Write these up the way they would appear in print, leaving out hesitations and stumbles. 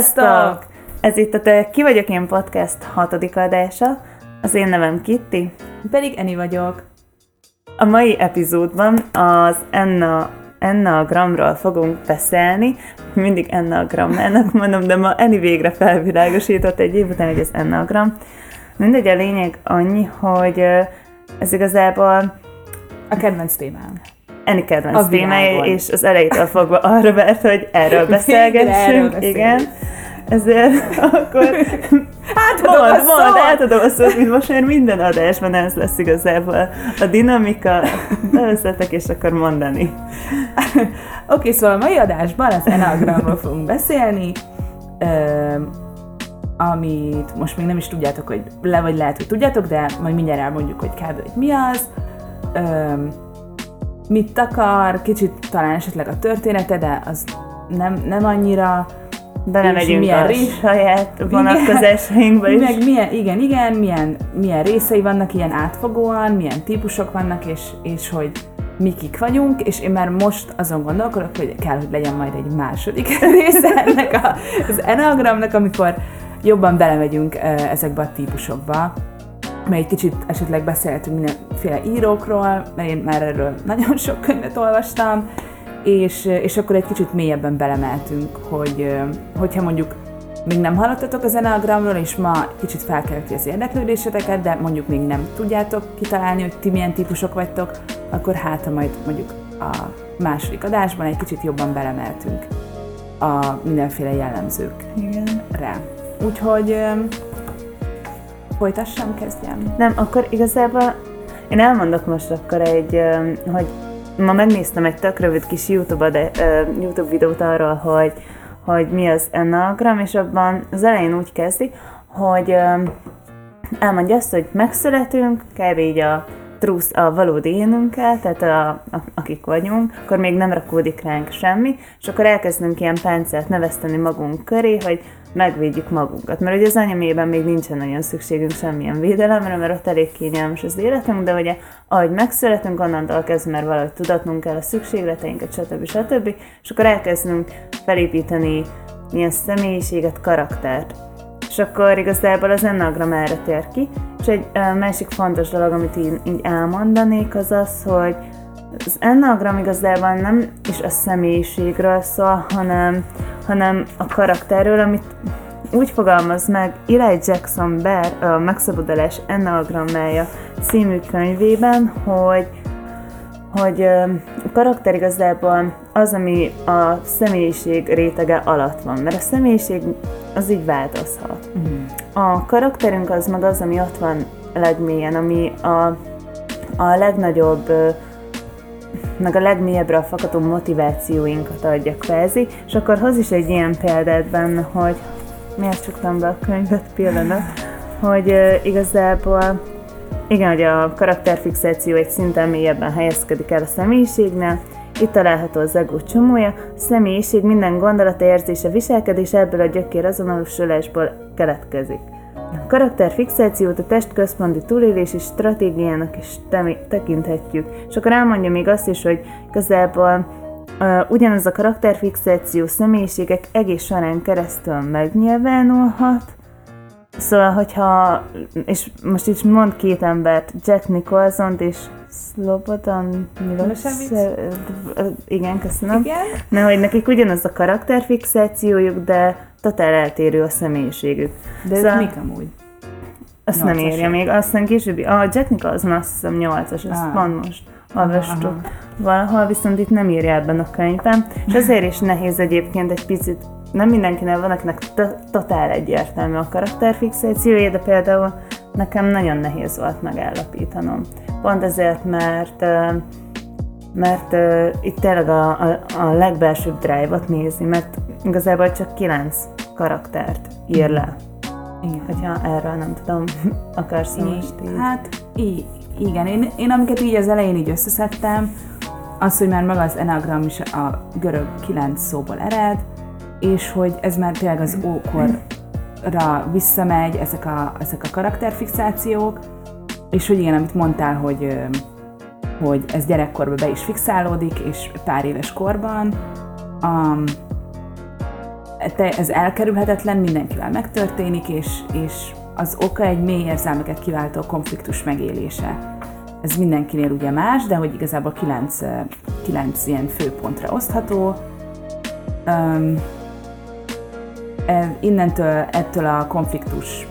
Sziasztok! Ez itt a Te Ki vagyok én podcast 6. adása. Az én nevem Kitti. Pedig Eni vagyok. A mai epizódban az Enneagramról fogunk beszélni. Mindig Enneagramának mondom, de ma Eni végre felvilágosított egy év után, hogy az Enneagram. Mindegy, a lényeg annyi, hogy ez igazából a kedvenc témám. Ennyi kedvenc témája, és az elejétől fogva arra várt, hogy erről beszélgessünk. Igen. Ezért akkor... Átadom a szót, mint most már minden adásban ez lesz igazából a dinamika, bevezetek, és akkor mondani. Oké, szóval a mai adásban az Enneagramról fogunk beszélni, amit most még nem is tudjátok, hogy vagy lehet, hogy tudjátok, de majd mindjárt elmondjuk, hogy kb. Hogy mi az. Mit akar, kicsit talán esetleg a története, de az nem annyira. Belemegyünk a saját vonatkozásainkba is. Meg milyen részei vannak, ilyen átfogóan, milyen típusok vannak, és hogy mi kik vagyunk, és én már most azon gondolkodok, hogy kell, hogy legyen majd egy második része ennek az Enneagramnak, amikor jobban belemegyünk ezekbe a típusokba. Mert egy kicsit esetleg beszélhetünk mindenféle írókról, mert én már erről nagyon sok könyvet olvastam, és akkor egy kicsit mélyebben belemeltünk, hogyha mondjuk még nem hallottatok az Enneagramról, és ma kicsit felkelti az érdeklődéseteket, de mondjuk még nem tudjátok kitalálni, hogy ti milyen típusok vagytok, akkor hát, ha majd mondjuk a második adásban egy kicsit jobban belemeltünk a mindenféle jellemzőkre. Úgyhogy... Folytassam, kezdjem? Nem, akkor igazából én elmondok most akkor hogy ma megnéztem egy tök rövid kis YouTube videót arról, hogy mi az Enneagram, és abban az elején úgy kezdi, hogy elmondja azt, hogy megszületünk, kb. Így a trusz a valódi énünkkel, tehát akik vagyunk, akkor még nem rakódik ránk semmi, és akkor elkezdünk ilyen páncélt növeszteni magunk köré, hogy megvédjük magunkat. Mert ugye az anyamében még nincsen nagyon szükségünk semmilyen védelemre, mert ott elég kényelmes az életünk, de ugye ahogy megszületünk, onnantól kezdve már valahogy tudatnunk kell a szükségleteinket, stb. És akkor elkezdünk felépíteni ilyen személyiséget, karaktert. És akkor igazából az Enneagram erre tér ki. És egy másik fontos dolog, amit így elmondanék, az az, hogy az Enneagram igazából nem is a személyiségről szól, hanem a karakterről, amit úgy fogalmaz meg Eli Jaxon-Bear a Megszabadulás Enneagrammája című könyvében, hogy a karakter igazából az, ami a személyiség rétege alatt van, mert a személyiség az így változhat. Mm. A karakterünk az meg az, ami ott van legmélyen, ami a legnagyobb, meg a legmélyebbre fakadó motivációinkat adja kvázi, és akkor hoz is egy ilyen példát benne, hogy miért csuktam be a könyvet, pillanat, hogy igazából igen, hogy a karakterfixáció egy szinten mélyebben helyezkedik el a személyiségnél, itt található az ego csomója, a személyiség minden gondolata, érzése, viselkedése ebből a gyökér azonosulásból keletkezik. A karakterfixációt a testközponti túlélési stratégiának is tekinthetjük. És akkor elmondja még azt is, hogy igazából ugyanaz a karakterfixáció személyiségek egész során keresztül megnyilvánulhat. Szóval, hogyha, és most is mond két embert, Jack Nicholsont és Slobodan... Igen, köszönöm. Igen? Na, hogy nekik ugyanaz a karakterfixációjuk, de totál eltérő a személyiségük. De szóval, mik amúgy? Azt nem írja még, aztán későbbi. A Jack Nicholson azt hiszem 8-as, ezt van most, olvastuk valahol, viszont itt nem írja ebben a könyvben. És azért is nehéz egyébként egy picit, nem mindenkinek van, akinek totál egyértelmű a karakterfixációja, de például nekem nagyon nehéz volt megállapítanom. Pont ezért, mert itt tényleg a legbelsőbb drive-ot nézi, mert igazából csak 9 karaktert ír le. Igen. Hogyha erről nem tudom, akarsz most így. Hát igen, én amiket így az elején így összeszedtem, az, hogy már maga az Enneagram is a görög 9 szóból ered, és hogy ez már tényleg az ókorra visszamegy, ezek a karakterfixációk, és hogy igen, amit mondtál, hogy ez gyerekkorban be is fixálódik, és pár éves korban ez elkerülhetetlen, mindenkivel megtörténik, és az oka egy mély érzelmeket kiváltó konfliktus megélése. Ez mindenkinél ugye más, de hogy igazából 9 ilyen főpontra osztható. Ettől a konfliktus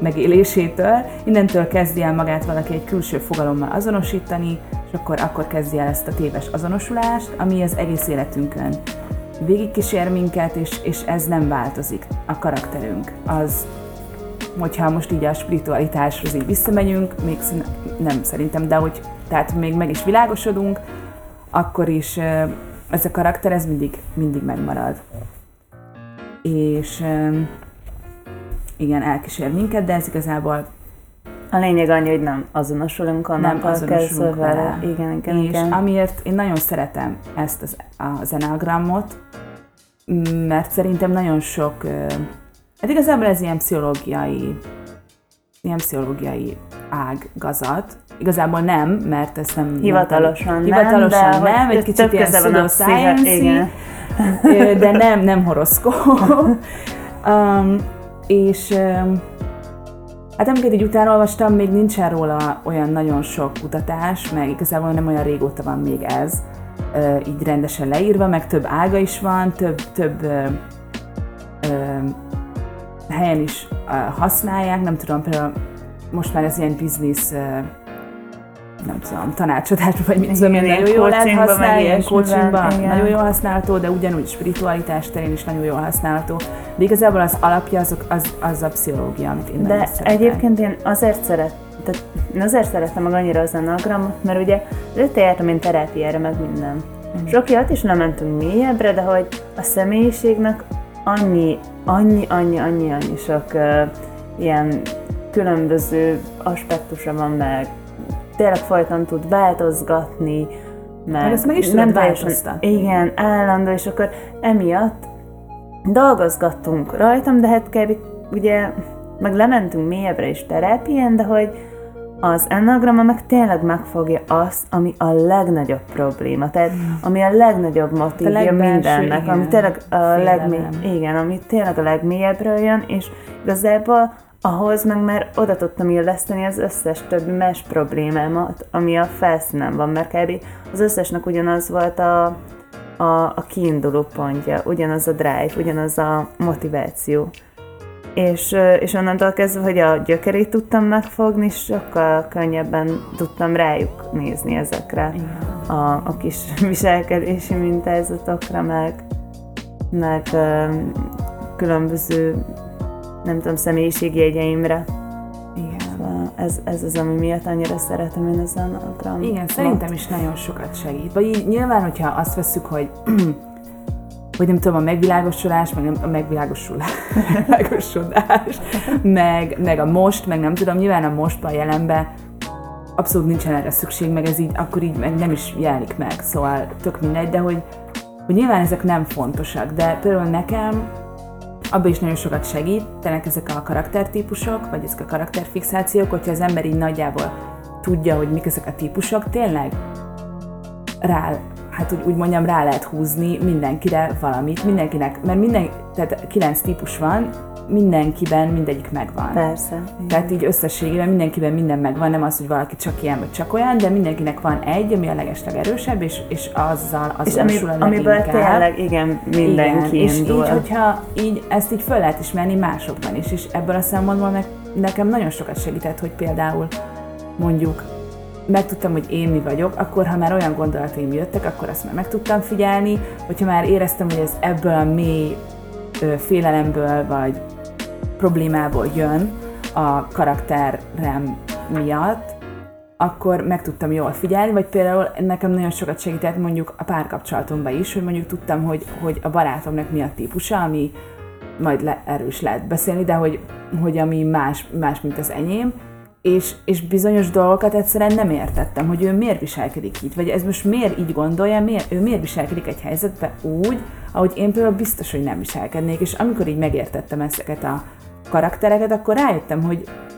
megélésétől, innentől kezdi el magát valaki egy külső fogalommal azonosítani, és akkor kezdi el ezt a téves azonosulást, ami az egész életünkön végigkísér minket, és ez nem változik, a karakterünk. Az, hogyha most így a spiritualitáshoz így visszamegyünk, még nem szerintem, de hogy tehát még meg is világosodunk, akkor is ez a karakter, ez mindig megmarad. És igen, elkísér minket, de ez igazából... A lényeg annyi, hogy nem azonosulunk, azonosulunk vele. Igen. Amiért én nagyon szeretem ezt az enneagramot, mert szerintem nagyon sok... Hát igazából ez ilyen pszichológiai ágazat. Igazából nem, mert ez nem... Hivatalosan nem, egy kicsit ilyen pseudoscience-y, de nem horoszkóp. És hát amiket így utána olvastam, még nincsen róla olyan nagyon sok kutatás, meg igazából nem olyan régóta van még ez így rendesen leírva, meg több ága is van, több helyen is használják, nem tudom, például most már ez ilyen biznisz, nem tudom, tanácsadásban, vagy mit tudom, nagyon jól lehet használni, ilyen coachingban nagyon jól használható, de ugyanúgy spiritualitás terén is nagyon jól használható. De igazából az alapja az a pszichológia, amit én nagyon szeretem. De egyébként én azért szerettem meg annyira az enneagramot, mert ugye őt jártam én terápiára, meg minden. És oké, ott is nem mentünk mélyebbre, de hogy a személyiségnek annyi sok ilyen különböző aspektusa van, meg tényleg folyton tud változgatni, mert ezt meg is nem változtatni. Igen, állandó, és akkor emiatt dolgozgattunk rajtam, de hát kb. Ugye meg lementünk mélyebbre is terápián, de hogy az enneagrama meg tényleg megfogja azt, ami a legnagyobb probléma, tehát ami a legnagyobb motívja mindennek, igen, ami tényleg a legmélyebbről jön, és igazából ahhoz meg már oda tudtam illeszteni az összes többi más problémámat, ami a felszínen van, mert kb. Az összesnek ugyanaz volt a kiinduló pontja, ugyanaz a drive, ugyanaz a motiváció. És onnantól kezdve, hogy a gyökerét tudtam megfogni, sokkal könnyebben tudtam rájuk nézni ezekre a kis viselkedési mintázatokra, meg különböző, nem tudom, személyiségjegyeimre. Igen. Szóval ez az, ami miatt annyira szeretem én az enneagramot. Igen, szerintem is nagyon sokat segít. Vagy így, nyilván, hogyha azt vesszük, hogy hogy nem tudom, a megvilágosodás, meg a megvilágosodás, meg a most, meg nem tudom, nyilván a mostban, a jelenben abszolút nincsen erre szükség, meg ez így, akkor így meg nem is jelenik meg, szóval tök mindegy, de hogy nyilván ezek nem fontosak, de például nekem abban is nagyon sokat segítenek ezek a karaktertípusok, vagy ezek a karakterfixációk, hogyha az ember így nagyjából tudja, hogy mik ezek a típusok, tényleg rá lehet húzni mindenkire valamit, mindenkinek, mert tehát 9 típus van, mindenkiben mindegyik megvan. Persze. Tehát így összességében mindenkiben minden megvan, nem az, hogy valaki csak ilyen vagy csak olyan, de mindenkinek van egy, ami a legeslegerősebb, és azzal azonosul a leginkább. Amiből tényleg, igen, mindenki igen, indul. És így, hogyha ezt így föl lehet ismerni másokban is, és ebből a szempontból nekem nagyon sokat segített, hogy például mondjuk megtudtam, hogy én mi vagyok, akkor ha már olyan gondolataim jöttek, akkor azt már meg tudtam figyelni, hogyha már éreztem, hogy ez ebből a mély félelemből vagy problémából jön a karakterem miatt, akkor meg tudtam jól figyelni, vagy például nekem nagyon sokat segített mondjuk a párkapcsolatomban is, hogy mondjuk tudtam, hogy a barátomnak mi a típusa, ami majd erős lehet beszélni, de hogy ami más, mint az enyém, és bizonyos dolgokat egyszerűen nem értettem, hogy ő miért viselkedik így, vagy ez most miért így gondolja, ő miért viselkedik egy helyzetben úgy, ahogy én például biztos, hogy nem viselkednék, és amikor így megértettem ezeket a karaktereket, akkor rájöttem,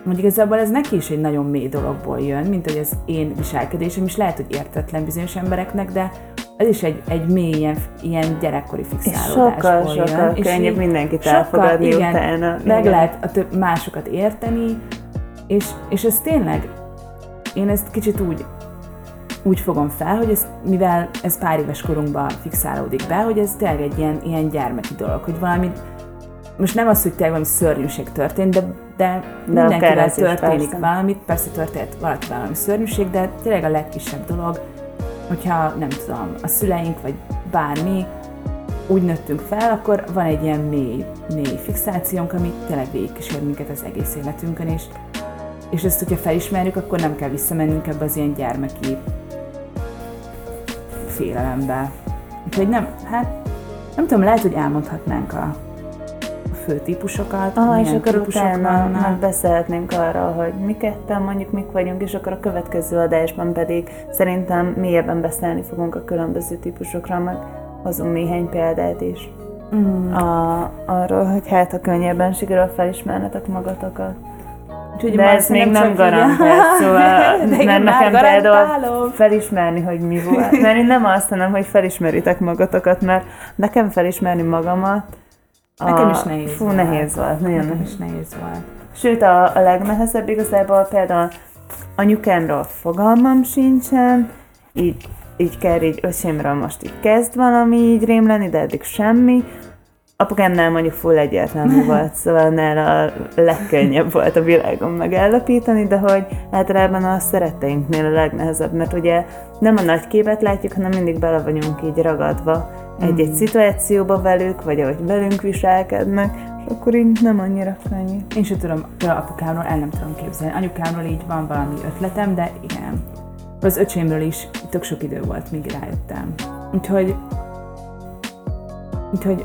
hogy igazából ez neki is egy nagyon mély dologból jön, mint hogy az én viselkedésem is lehet, hogy értetlen bizonyos embereknek, de Ez is egy mély, ilyen gyerekkori fixálódásból jön. Sokkal könnyebb mindenkit elfogadni utána. Meg lehet a több másokat érteni, és ez tényleg, én ezt kicsit úgy fogom fel, hogy ez, mivel ez pár éves korunkban fixálódik be, hogy ez tényleg egy ilyen gyermeki dolog, hogy valami, most nem az, hogy tényleg valami szörnyűség történt, de mindenkivel történik persze. Valamit, persze történt valakivel valami szörnyűség, de tényleg a legkisebb dolog, hogyha nem tudom, a szüleink vagy bármi úgy nőttünk fel, akkor van egy ilyen mély fixációnk, ami tényleg végigkísér minket az egész életünkön, és ezt, hogyha felismerjük, akkor nem kell visszamennünk ebbe az ilyen gyermeki félelembe. Úgyhogy nem tudom, lehet, hogy elmondhatnánk a fő típusokat, és akkor utána beszélhetnénk arról, hogy mi ketten mondjuk mik vagyunk, és akkor a következő adásban pedig szerintem mélyebben beszélni fogunk a különböző típusokra, meg hozunk néhány példát is. Arról, hogy hát a könnyebben sikerül felismernetek magatokat. Úgyhogy de ez még nem garantált, szóval mert nekem például felismerni, hogy mi volt. Mert én nem azt, hanem, hogy felismeritek magatokat, mert nekem felismerni magamat nekem is nehéz volt. Nekem is nehéz volt. Sőt, a legnehezebb igazából például anyukámról fogalmam sincsen, így kell így öcsémről most így kezd valami így rém lenni, de eddig semmi. Apukámnál mondjuk full egyértelmű volt, szóval nála a legkönnyebb volt a világon megállapítani, de hogy általában a szeretteinknél a legnehezebb, mert ugye nem a nagy képet látjuk, hanem mindig bele vagyunk így ragadva egy-egy szituációba velük, vagy ahogy velünk viselkednek, és akkor így nem annyira könnyű. Én sem tudom, apukámról el nem tudom képzelni. Anyukámról így van valami ötletem, de igen. Az öcsémről is tök sok idő volt, míg rájöttem. Úgyhogy okay.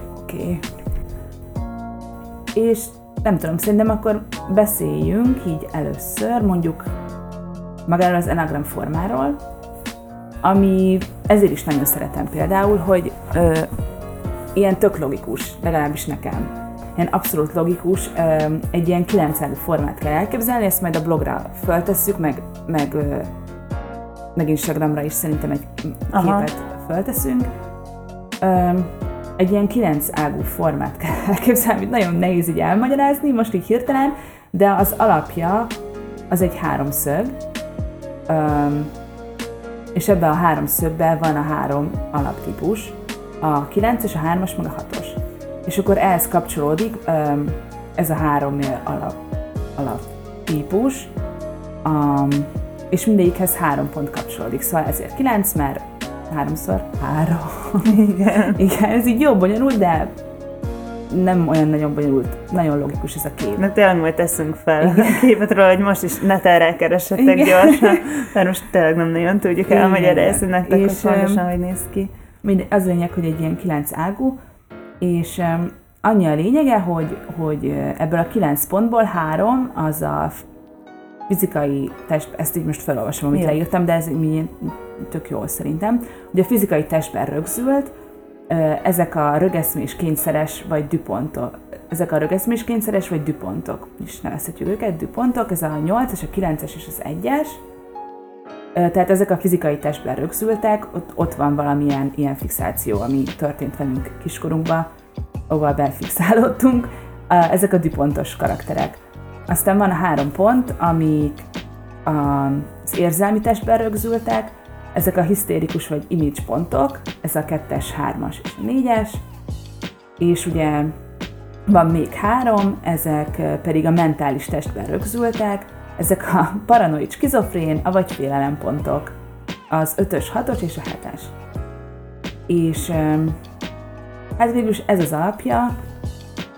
És nem tudom, szerintem akkor beszéljünk így először mondjuk magáról az Enneagram formáról, ami ezért is nagyon szeretem például, hogy ilyen tök logikus, legalábbis nekem, ilyen abszolút logikus, egy ilyen 9-szerű formát kell elképzelni, ezt majd a blogra föltesszük, meg Instagramra is szerintem egy képet fölteszünk. Egy ilyen 9 ágú formát kell elképzelni, amit nagyon nehéz így elmagyarázni, most így hirtelen, de az alapja az egy háromszög, és ebben a háromszögben van a 3 alaptípus, a 9 és a 3-as, meg a 6-os. És akkor ehhez kapcsolódik ez a 3 alaptípus, és mindegyikhez 3 pont kapcsolódik, szóval ezért 9, mert 3x3. Igen, ez így jó bonyolult, de nem olyan nagyon bonyolult, nagyon logikus ez a kép. Na tényleg majd teszünk fel a képet róla, hogy most is neten rákeressetek gyorsan, mert most tényleg nem nagyon tudjuk elmagyarázni nektek, hogy pontosan hogy néz ki. Az lényeg, hogy egy ilyen 9 ágú, és annyi a lényege, hogy ebből a 9 pontból 3 az a fizikai test, ezt így most felolvasom, amit leírtam, de ez így tök jól szerintem, hogy a fizikai testben rögzült, ezek a rögeszmés-kényszeres vagy düpontok, is nevezhetjük őket, düpontok, ez a 8-es, a 9-es és az 1-es, tehát ezek a fizikai testben rögzültek, ott van valamilyen ilyen fixáció, ami történt velünk kiskorunkban, ahol belfixálódtunk, ezek a düpontos karakterek. Aztán van a 3 pont, amik az érzelmi testben rögzültek, ezek a hisztérikus vagy image pontok, ez a 2-es, 3-as és a 4-es, és ugye van még 3, ezek pedig a mentális testben rögzültek, ezek a paranoid, skizofrén, avagy félelempontok, az 5-ös, 6-os és a 7-es. És hát végülis ez az alapja,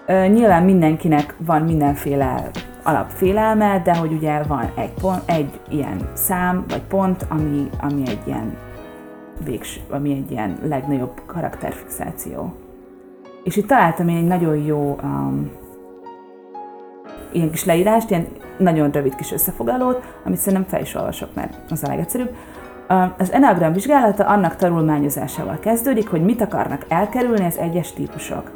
nyilván mindenkinek van mindenféle alapfélelme, de hogy ugye van egy ilyen szám vagy pont, ami egy ilyen legnagyobb karakterfixáció. És itt találtam én egy nagyon jó ilyen kis leírást, ilyen nagyon rövid kis összefoglalót, amit szerintem fel is olvasok, mert az a legegyszerűbb. Az Enneagram vizsgálata annak tanulmányozásával kezdődik, hogy mit akarnak elkerülni az egyes típusok.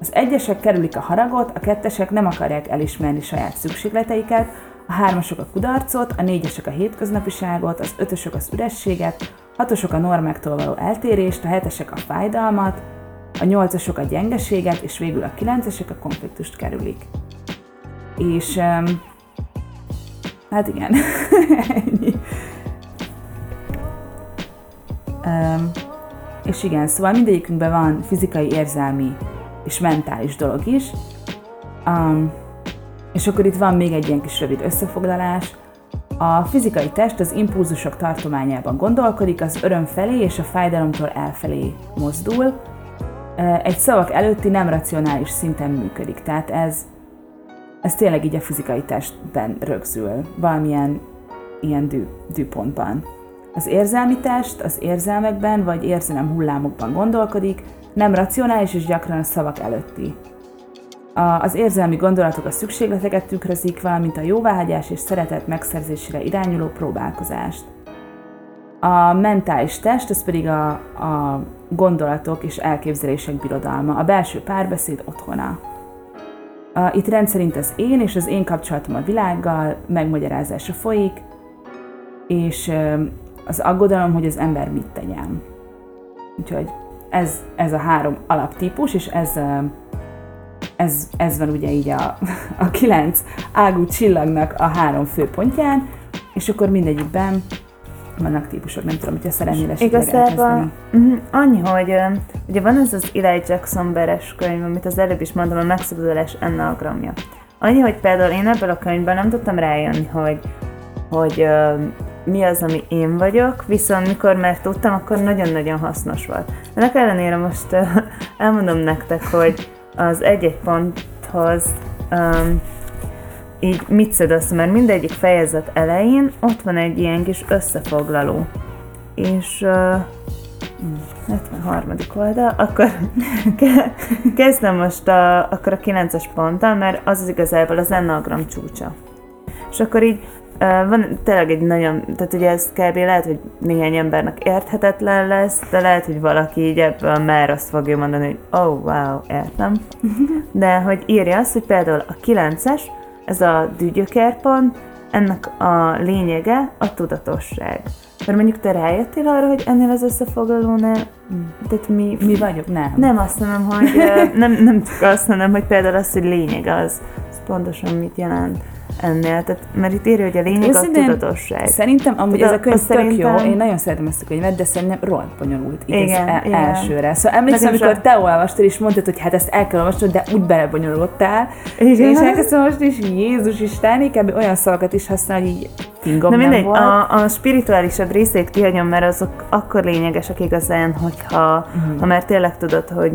Az egyesek kerülik a haragot, a kettesek nem akarják elismerni saját szükségleteiket, a a 3-asok a kudarcot, a 4-esek a hétköznapiságot, az 5-ösök az ürességet, 6-osok a normáktól való eltérést, a 7-esek a fájdalmat, a 8-asok a gyengeséget, és végül a 9-esek a konfliktust kerülik. És hát igen, ennyi. És igen, szóval mindegyikünkben van fizikai, érzelmi és mentális dolog is. És akkor itt van még egy ilyen kis rövid összefoglalás. A fizikai test az impulzusok tartományában gondolkodik, az öröm felé és a fájdalomtól elfelé mozdul. Egy szavak előtti nem racionális szinten működik, tehát ez tényleg így a fizikai testben rögzül, valamilyen ilyen dűpontban. Az érzelmi test az érzelmekben vagy érzelem hullámokban gondolkodik, nem racionális és gyakran a szavak előtti. Az érzelmi gondolatok a szükségleteket tükrözik, valamint a jóváhagyás és szeretet megszerzésére irányuló próbálkozást. A mentális test, ez pedig a gondolatok és elképzelések birodalma, a belső párbeszéd otthona. Itt rendszerint az én és az én kapcsolatom a világgal megmagyarázása folyik, és az aggodalom, hogy az ember mit tegyen. Úgyhogy ez a három alaptípus, és ez van ugye így a 9 ágú csillagnak a 3 főpontján, és akkor mindegyikben vannak típusok, nem tudom, hogyha szeretnél esetleg elkezdeni. Annyi, hogy ugye van ez az Eli Jaxon-Bear-es könyv, amit az előbb is mondtam, a megszabadulás enneagramja. Annyi, hogy például én ebből a könyvben nem tudtam rájönni, hogy mi az, ami én vagyok, viszont mikor már tudtam, akkor nagyon-nagyon hasznos volt. Ennek ellenére most elmondom nektek, hogy az egy-egy ponthoz így mit szedesz, mert mindegyik fejezet elején ott van egy ilyen kis összefoglaló. És 73. oldal, akkor kezdem most akkor a 9-es ponttal, mert az igazából az enneagram csúcsa. És akkor így van tényleg egy nagyon, tehát ugye ez kb. Lehet, hogy néhány embernek érthetetlen lesz, de lehet, hogy valaki így ebből már azt fogja mondani, hogy oh, wow, értem. De hogy írja azt, hogy például a 9-es, ez a dügyökérpont, ennek a lényege a tudatosság. Mert mondjuk te rájöttél arra, hogy ennél az összefoglalónál, tehát mi vagyok? Nem. Nem azt mondom, hogy nem csak azt mondom, hogy például az, hogy lényeg az pontosan mit jelent ennél, tehát, mert itt írja, hogy a lényeg a tudatosság. Szerintem amúgy ez a könyv tök jó, én nagyon szeretem ezt a könyvet, de szerintem rohadt bonyolult így igen. Elsőre. Szóval emlékszem, amikor te olvastad és mondtad, hogy hát ezt el kell olvasnod, de úgy belebonyolódtál, és elkezdtem most is, Jézus Isten, inkább olyan szavakat is használ, hogy így fingom nem mindegy, volt. A spirituálisabb részét kihagyom, mert azok akkor lényegesek igazán, hogyha ha már tényleg tudod, hogy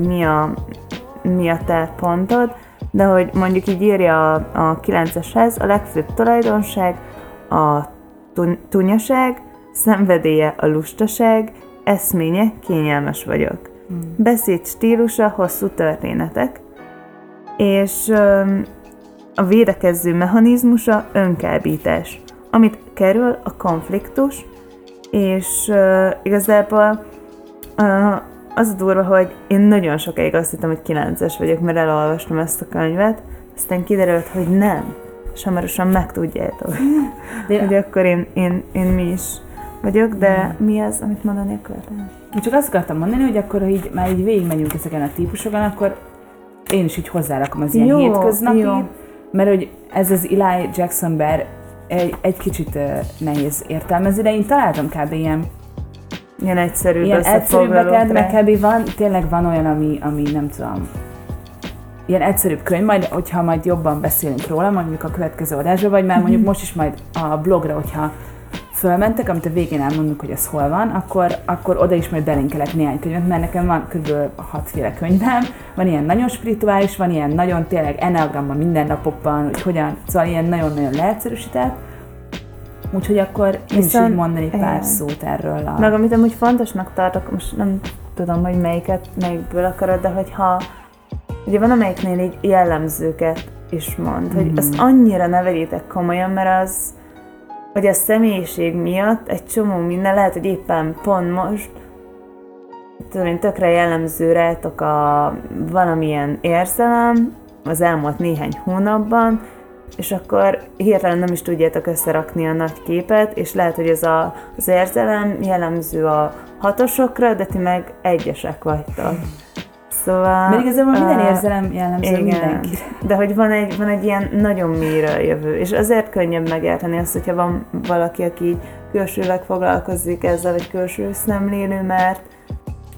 mi a te pontod, de hogy mondjuk így írja a 9-eshez, a legfőbb tulajdonság a tunyaság, szenvedélye a lustaság, eszménye kényelmes vagyok. Beszéd stílusa hosszú történetek, és a védekező mechanizmusa önkábítás, amit kerül a konfliktus, és igazából az a durva, hogy én nagyon sokáig azt hittem, hogy 9-es vagyok, mert elolvastam ezt a könyvet, aztán kiderült, hogy nem. Samarosan megtudjátok, hogy akkor én mi is vagyok, de mi az, amit mondani akartam? Én csak azt akartam mondani, hogy akkor, ha így, már így végigmegyünk ezeken a típusokon, akkor én is így hozzárakom az ilyen hétköznapit, mert hogy ez az Eli Jaxon-Bear egy kicsit nehéz értelmezni, de én találtam kb. Ilyen egyszerűbb összefoglalót. Meg kb. Van, tényleg van olyan, ami nem tudom, ilyen egyszerűbb könyv, majd, hogyha majd jobban beszélünk róla, mondjuk a következő adásban, vagy már mondjuk most is majd a blogra, hogyha fölmentek, amit a végén elmondunk, hogy ez hol van, akkor oda is majd belinkelek néhány könyvet, mert nekem van kb. 6 féle könyvem, van ilyen nagyon spirituális, van ilyen nagyon tényleg enneagramban, mindennapokban, hogy hogyan, szóval ilyen nagyon-nagyon leegyszerűsített. Úgyhogy akkor én is így mondanék pár szót erről. Meg amit amúgy fontosnak tartok, most nem tudom, hogy melyikből akarod, de hogyha ugye van amelyiknél így jellemzőket is mond, hogy azt annyira ne vegyétek komolyan, mert az, hogy a személyiség miatt egy csomó minden, lehet, hogy éppen pont most, tudom én, tökre jellemző rátok a valamilyen érzelem az elmúlt néhány hónapban, és akkor hirtelen nem is tudjátok összerakni a nagy képet, és lehet, hogy ez az érzelem jellemző a hatosokra, de ti meg egyesek vagytok. Szóval... Mert igazából minden érzelem jellemző mindenkire. De hogy van egy ilyen nagyon mélyre jövő, és azért könnyebb megérteni azt, hogyha van valaki, aki így külsőleg foglalkozik ezzel, vagy külső szemlélő,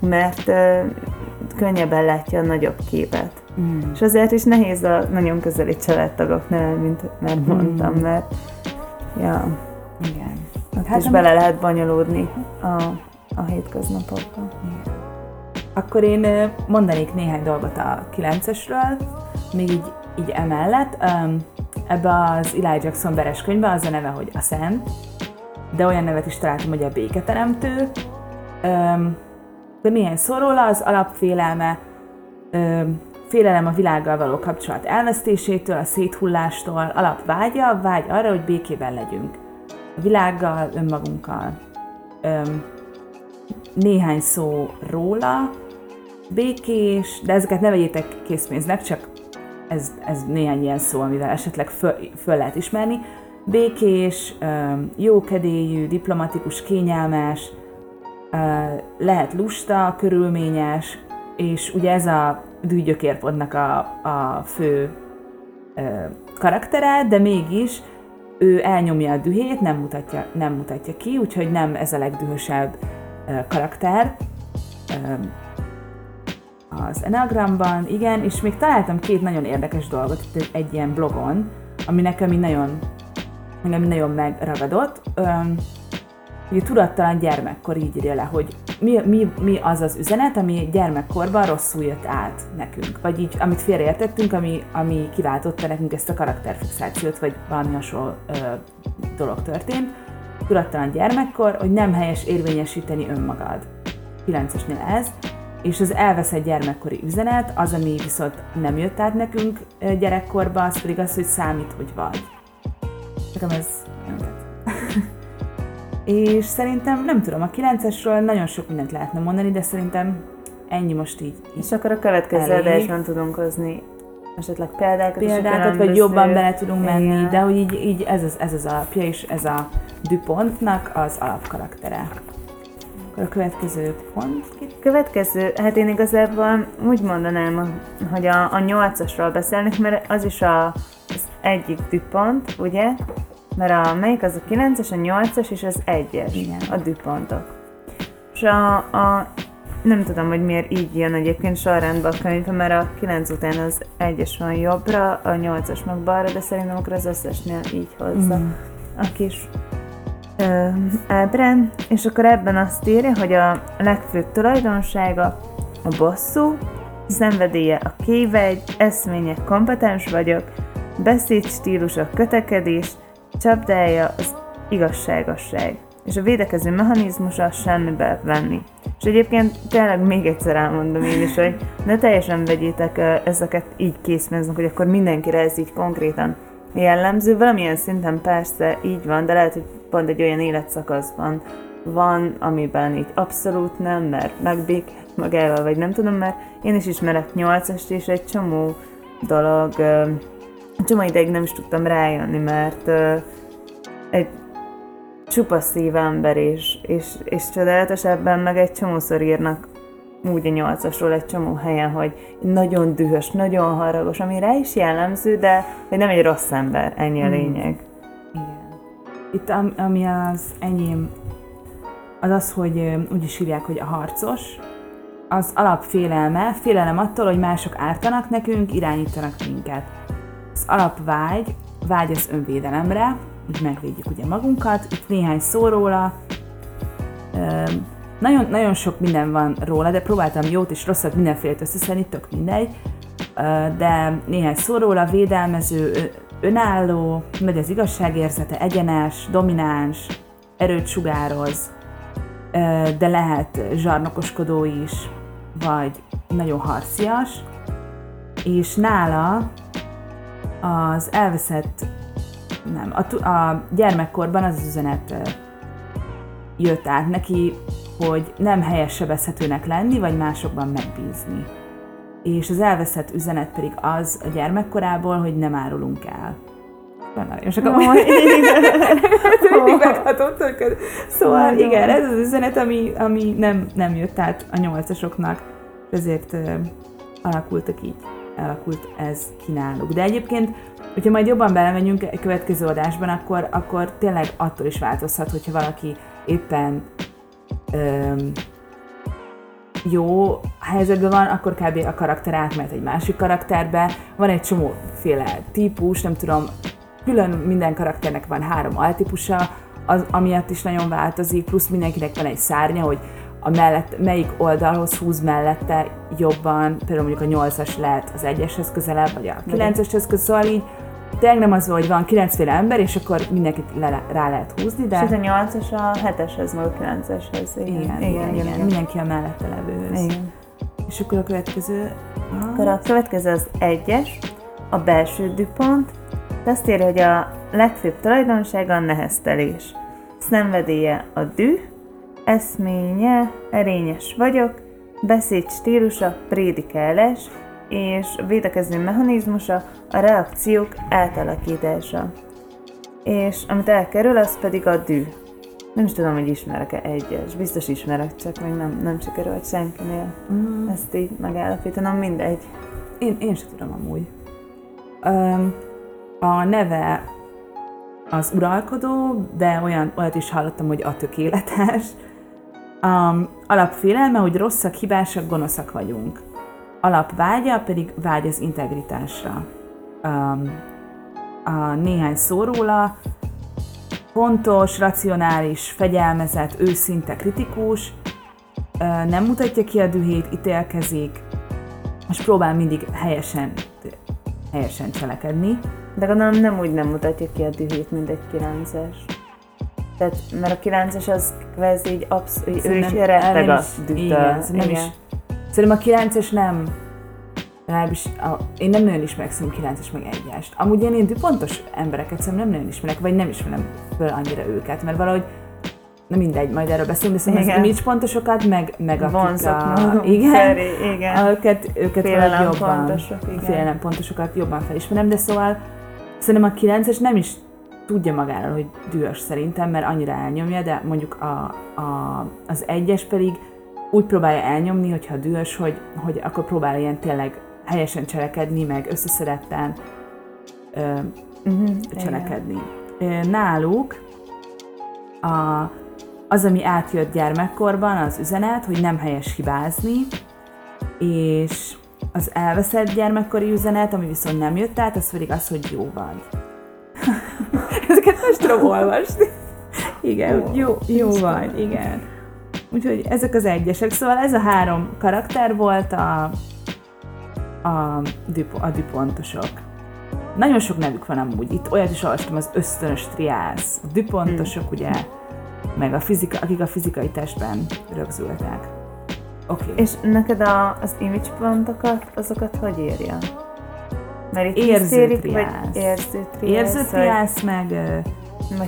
mert könnyebben látja a nagyobb képet. Mm. És azért is nehéz a nagyon közeli családtagoknál, mint már mondtam, mert ja, igen. Hát is bele lehet bonyolódni a hétköznapokban. Igen. Akkor én mondanék néhány dolgot a 9-esről, még így emellett. Ebbe az Eli Jaxon-Bear könyvben az a neve, hogy a Szent, de olyan nevet is találtam, hogy a Béketeremtő. De néhány szó róla, az alapfélelme, félelem a világgal való kapcsolat elvesztésétől, a széthullástól, alapvágya, vágy arra, hogy békében legyünk. A világgal, önmagunkkal. Néhány szó róla, békés, de ezeket ne vegyétek készpénznek, csak ez néhány ilyen szó, amivel esetleg föl lehet ismerni. Békés, jókedélyű, diplomatikus, kényelmes, lehet lusta, körülményes, és ugye ez a Dűgyökérpodnak a fő karaktere, de mégis ő elnyomja a dühét, nem mutatja ki, úgyhogy nem ez a legdühösebb karakter az Enneagramban, igen, és még találtam két nagyon érdekes dolgot itt egy ilyen blogon, ami nekem így nagyon megragadott. Ugye tudattalan gyermekkor így írja le, hogy mi az az üzenet, ami gyermekkorban rosszul jött át nekünk, vagy így, amit félreértettünk, ami kiváltotta nekünk ezt a karakterfixációt, vagy valami hasonló dolog történt. Tudattalan gyermekkor, hogy nem helyes érvényesíteni önmagad. 9-esnél ez. És az elveszett gyermekkori üzenet, az, ami viszont nem jött át nekünk gyerekkorban, az pedig az, hogy számít, hogy vagy. Nekem ez nem tett. És szerintem, nem tudom, a 9-esről nagyon sok mindent lehetne mondani, de szerintem ennyi most így. És akkor a következő adásban tudunk hozni esetleg példákat vagy jobban bele tudunk menni, de hogy így ez az alapja, és ez a DuPontnak az alapkaraktere. Akkor a következő pont. Következő, hát én igazából úgy mondanám, hogy a 8-asról beszélnek, mert az is az egyik DuPont, ugye? Mert melyik az a 9-es, a 8-as és az 1-es, igen. A DuPontok. És nem tudom, hogy miért így jön egyébként sorrendben a könyv, mert a 9 után az 1-es van jobbra, a 8-as meg balra, de szerintem akkor az összesnél így hozza a kis ábrán. És akkor ebben azt írja, hogy a legfőbb tulajdonsága a bosszú, szenvedélye a kévegy, eszménye kompetens vagyok, beszédstílus a kötekedés, csapdája az igazságosság, és a védekező mechanizmus a semmibe venni. És egyébként tényleg még egyszer elmondom én is, hogy ne teljesen vegyétek ezeket így készpénznek, hogy akkor mindenkire ez így konkrétan jellemző. Valamilyen szinten persze így van, de lehet, hogy pont egy olyan életszakaszban van, amiben itt abszolút nem, mert megbék magával, vagy nem tudom, mert én is ismerek 8-est, és egy csomó dolog... Csomó ideig nem is tudtam rájönni, mert egy csupa szív ember és csodálatos, ebben meg egy csomószor írnak úgy a 8-asról egy csomó helyen, hogy nagyon dühös, nagyon haragos, ami rá is jellemző, de hogy nem egy rossz ember, ennyi a lényeg. Igen. Itt ami az enyém, az, hogy úgy is hívják, hogy a harcos, az alapfélelme, félelem attól, hogy mások ártanak nekünk, irányítanak minket. Az alapvágy, vágy az önvédelemre, úgy megvédjük ugye magunkat, itt néhány szó róla. Nagyon, nagyon sok minden van róla, de próbáltam jót és rosszat mindenfélét összeszedni, tök mindegy. De néhány szó róla, védelmező, önálló, megy az igazságérzete, egyenes, domináns, erőt sugároz, de lehet zsarnokoskodó is, vagy nagyon harcias, és nála az elveszett, nem, a gyermekkorban az üzenet jött át neki, hogy nem helyes sebezhetőnek lenni, vagy másokban megbízni. És az elveszett üzenet pedig az a gyermekkorából, hogy nem árulunk el. Vannak. És akkor mindig meghatott, hogy szóval igen, ez az üzenet, ami nem jött át a 8-asoknak, ezért alakult ez ki náluk. De egyébként, hogyha majd jobban belemegyünk a következő adásban, akkor tényleg attól is változhat, hogyha valaki éppen jó helyzetben van, akkor kb. A karakter átmehet egy másik karakterbe. Van egy csomóféle típus, nem tudom, külön minden karakternek van 3 altípusa, az amiatt is nagyon változik, plusz mindenkinek van egy szárnya, hogy melyik oldalhoz húz mellette jobban, például mondjuk a 8-as lehet az 1-eshez közelebb, vagy a 9-eshez közelebb, szóval így tényleg nem az, hogy van 9-féle ember, és akkor mindenkit rá lehet húzni, de... És a 8-as a 7-eshez, vagy a 9-eshez. Igen. Mindenki a mellette levőhöz. Igen. És akkor a következő... Akkor a következő az 1-es, a belső dühpont. Azt írja, hogy a legfőbb tulajdonsága a neheztelés. Szenvedélye a düh, eszménye, erényes vagyok, beszéd stílusa, prédikálás, és védekező mechanizmusa, a reakciók átalakítása. És amit elkerül, az pedig a düh. Nem is tudom, hogy ismerek-e egyes. Biztos ismerek, csak még nem sikerült senkinél. Ezt így megállapítanom, mindegy. Én sem tudom amúgy. A neve az uralkodó, de olyat is hallottam, hogy a tökéletes. Alapfélelme, hogy rosszak, hibásak, gonoszak vagyunk. Alapvágya pedig vágy az integritásra. Néhány szó róla: pontos, racionális, fegyelmezett, őszinte, kritikus, nem mutatja ki a dühét, ítélkezik, és próbál mindig helyesen cselekedni. De gondolom nem úgy nem mutatja ki a dühét, mint egy 9-es. Tehát, mert a 9-es az kvázi így ő is retteg a dühtől. Szerintem a 9-es nem... Én nem nagyon ismerek szerintem 9-es meg 1-est. Amúgy én dühpontos embereket szerintem nem nagyon ismerek, vagy nem ismerem föl annyira őket, mert valahogy... Na mindegy, majd erről beszélünk, de szerintem az image pontosokat, meg akik a... őket félelem pontosokat jobban felismerem, de szóval szerintem a 9-es nem is tudja magáról, hogy dühös szerintem, mert annyira elnyomja, de mondjuk az 1-es pedig úgy próbálja elnyomni, hogyha dühös, hogy akkor próbál ilyen tényleg helyesen cselekedni, meg összeszedetten cselekedni. Náluk az, ami átjött gyermekkorban, az üzenet, hogy nem helyes hibázni, és az elveszett gyermekkori üzenet, ami viszont nem jött át, az pedig az, hogy jó vagy. Ezeket most tudom olvasni. Igen, jó vagy, igen. Úgyhogy ezek az egyesek. Szóval ez a 3 karakter volt a dühpontosok. Nagyon sok nevük van amúgy. Itt olyat is olvastam, az ösztönös triász, a dühpontosok, ugye, meg akik a fizikai testben rögzültek. Oké. És neked az image pontokat, azokat hogy írja? Mert itt érzőtriász, meg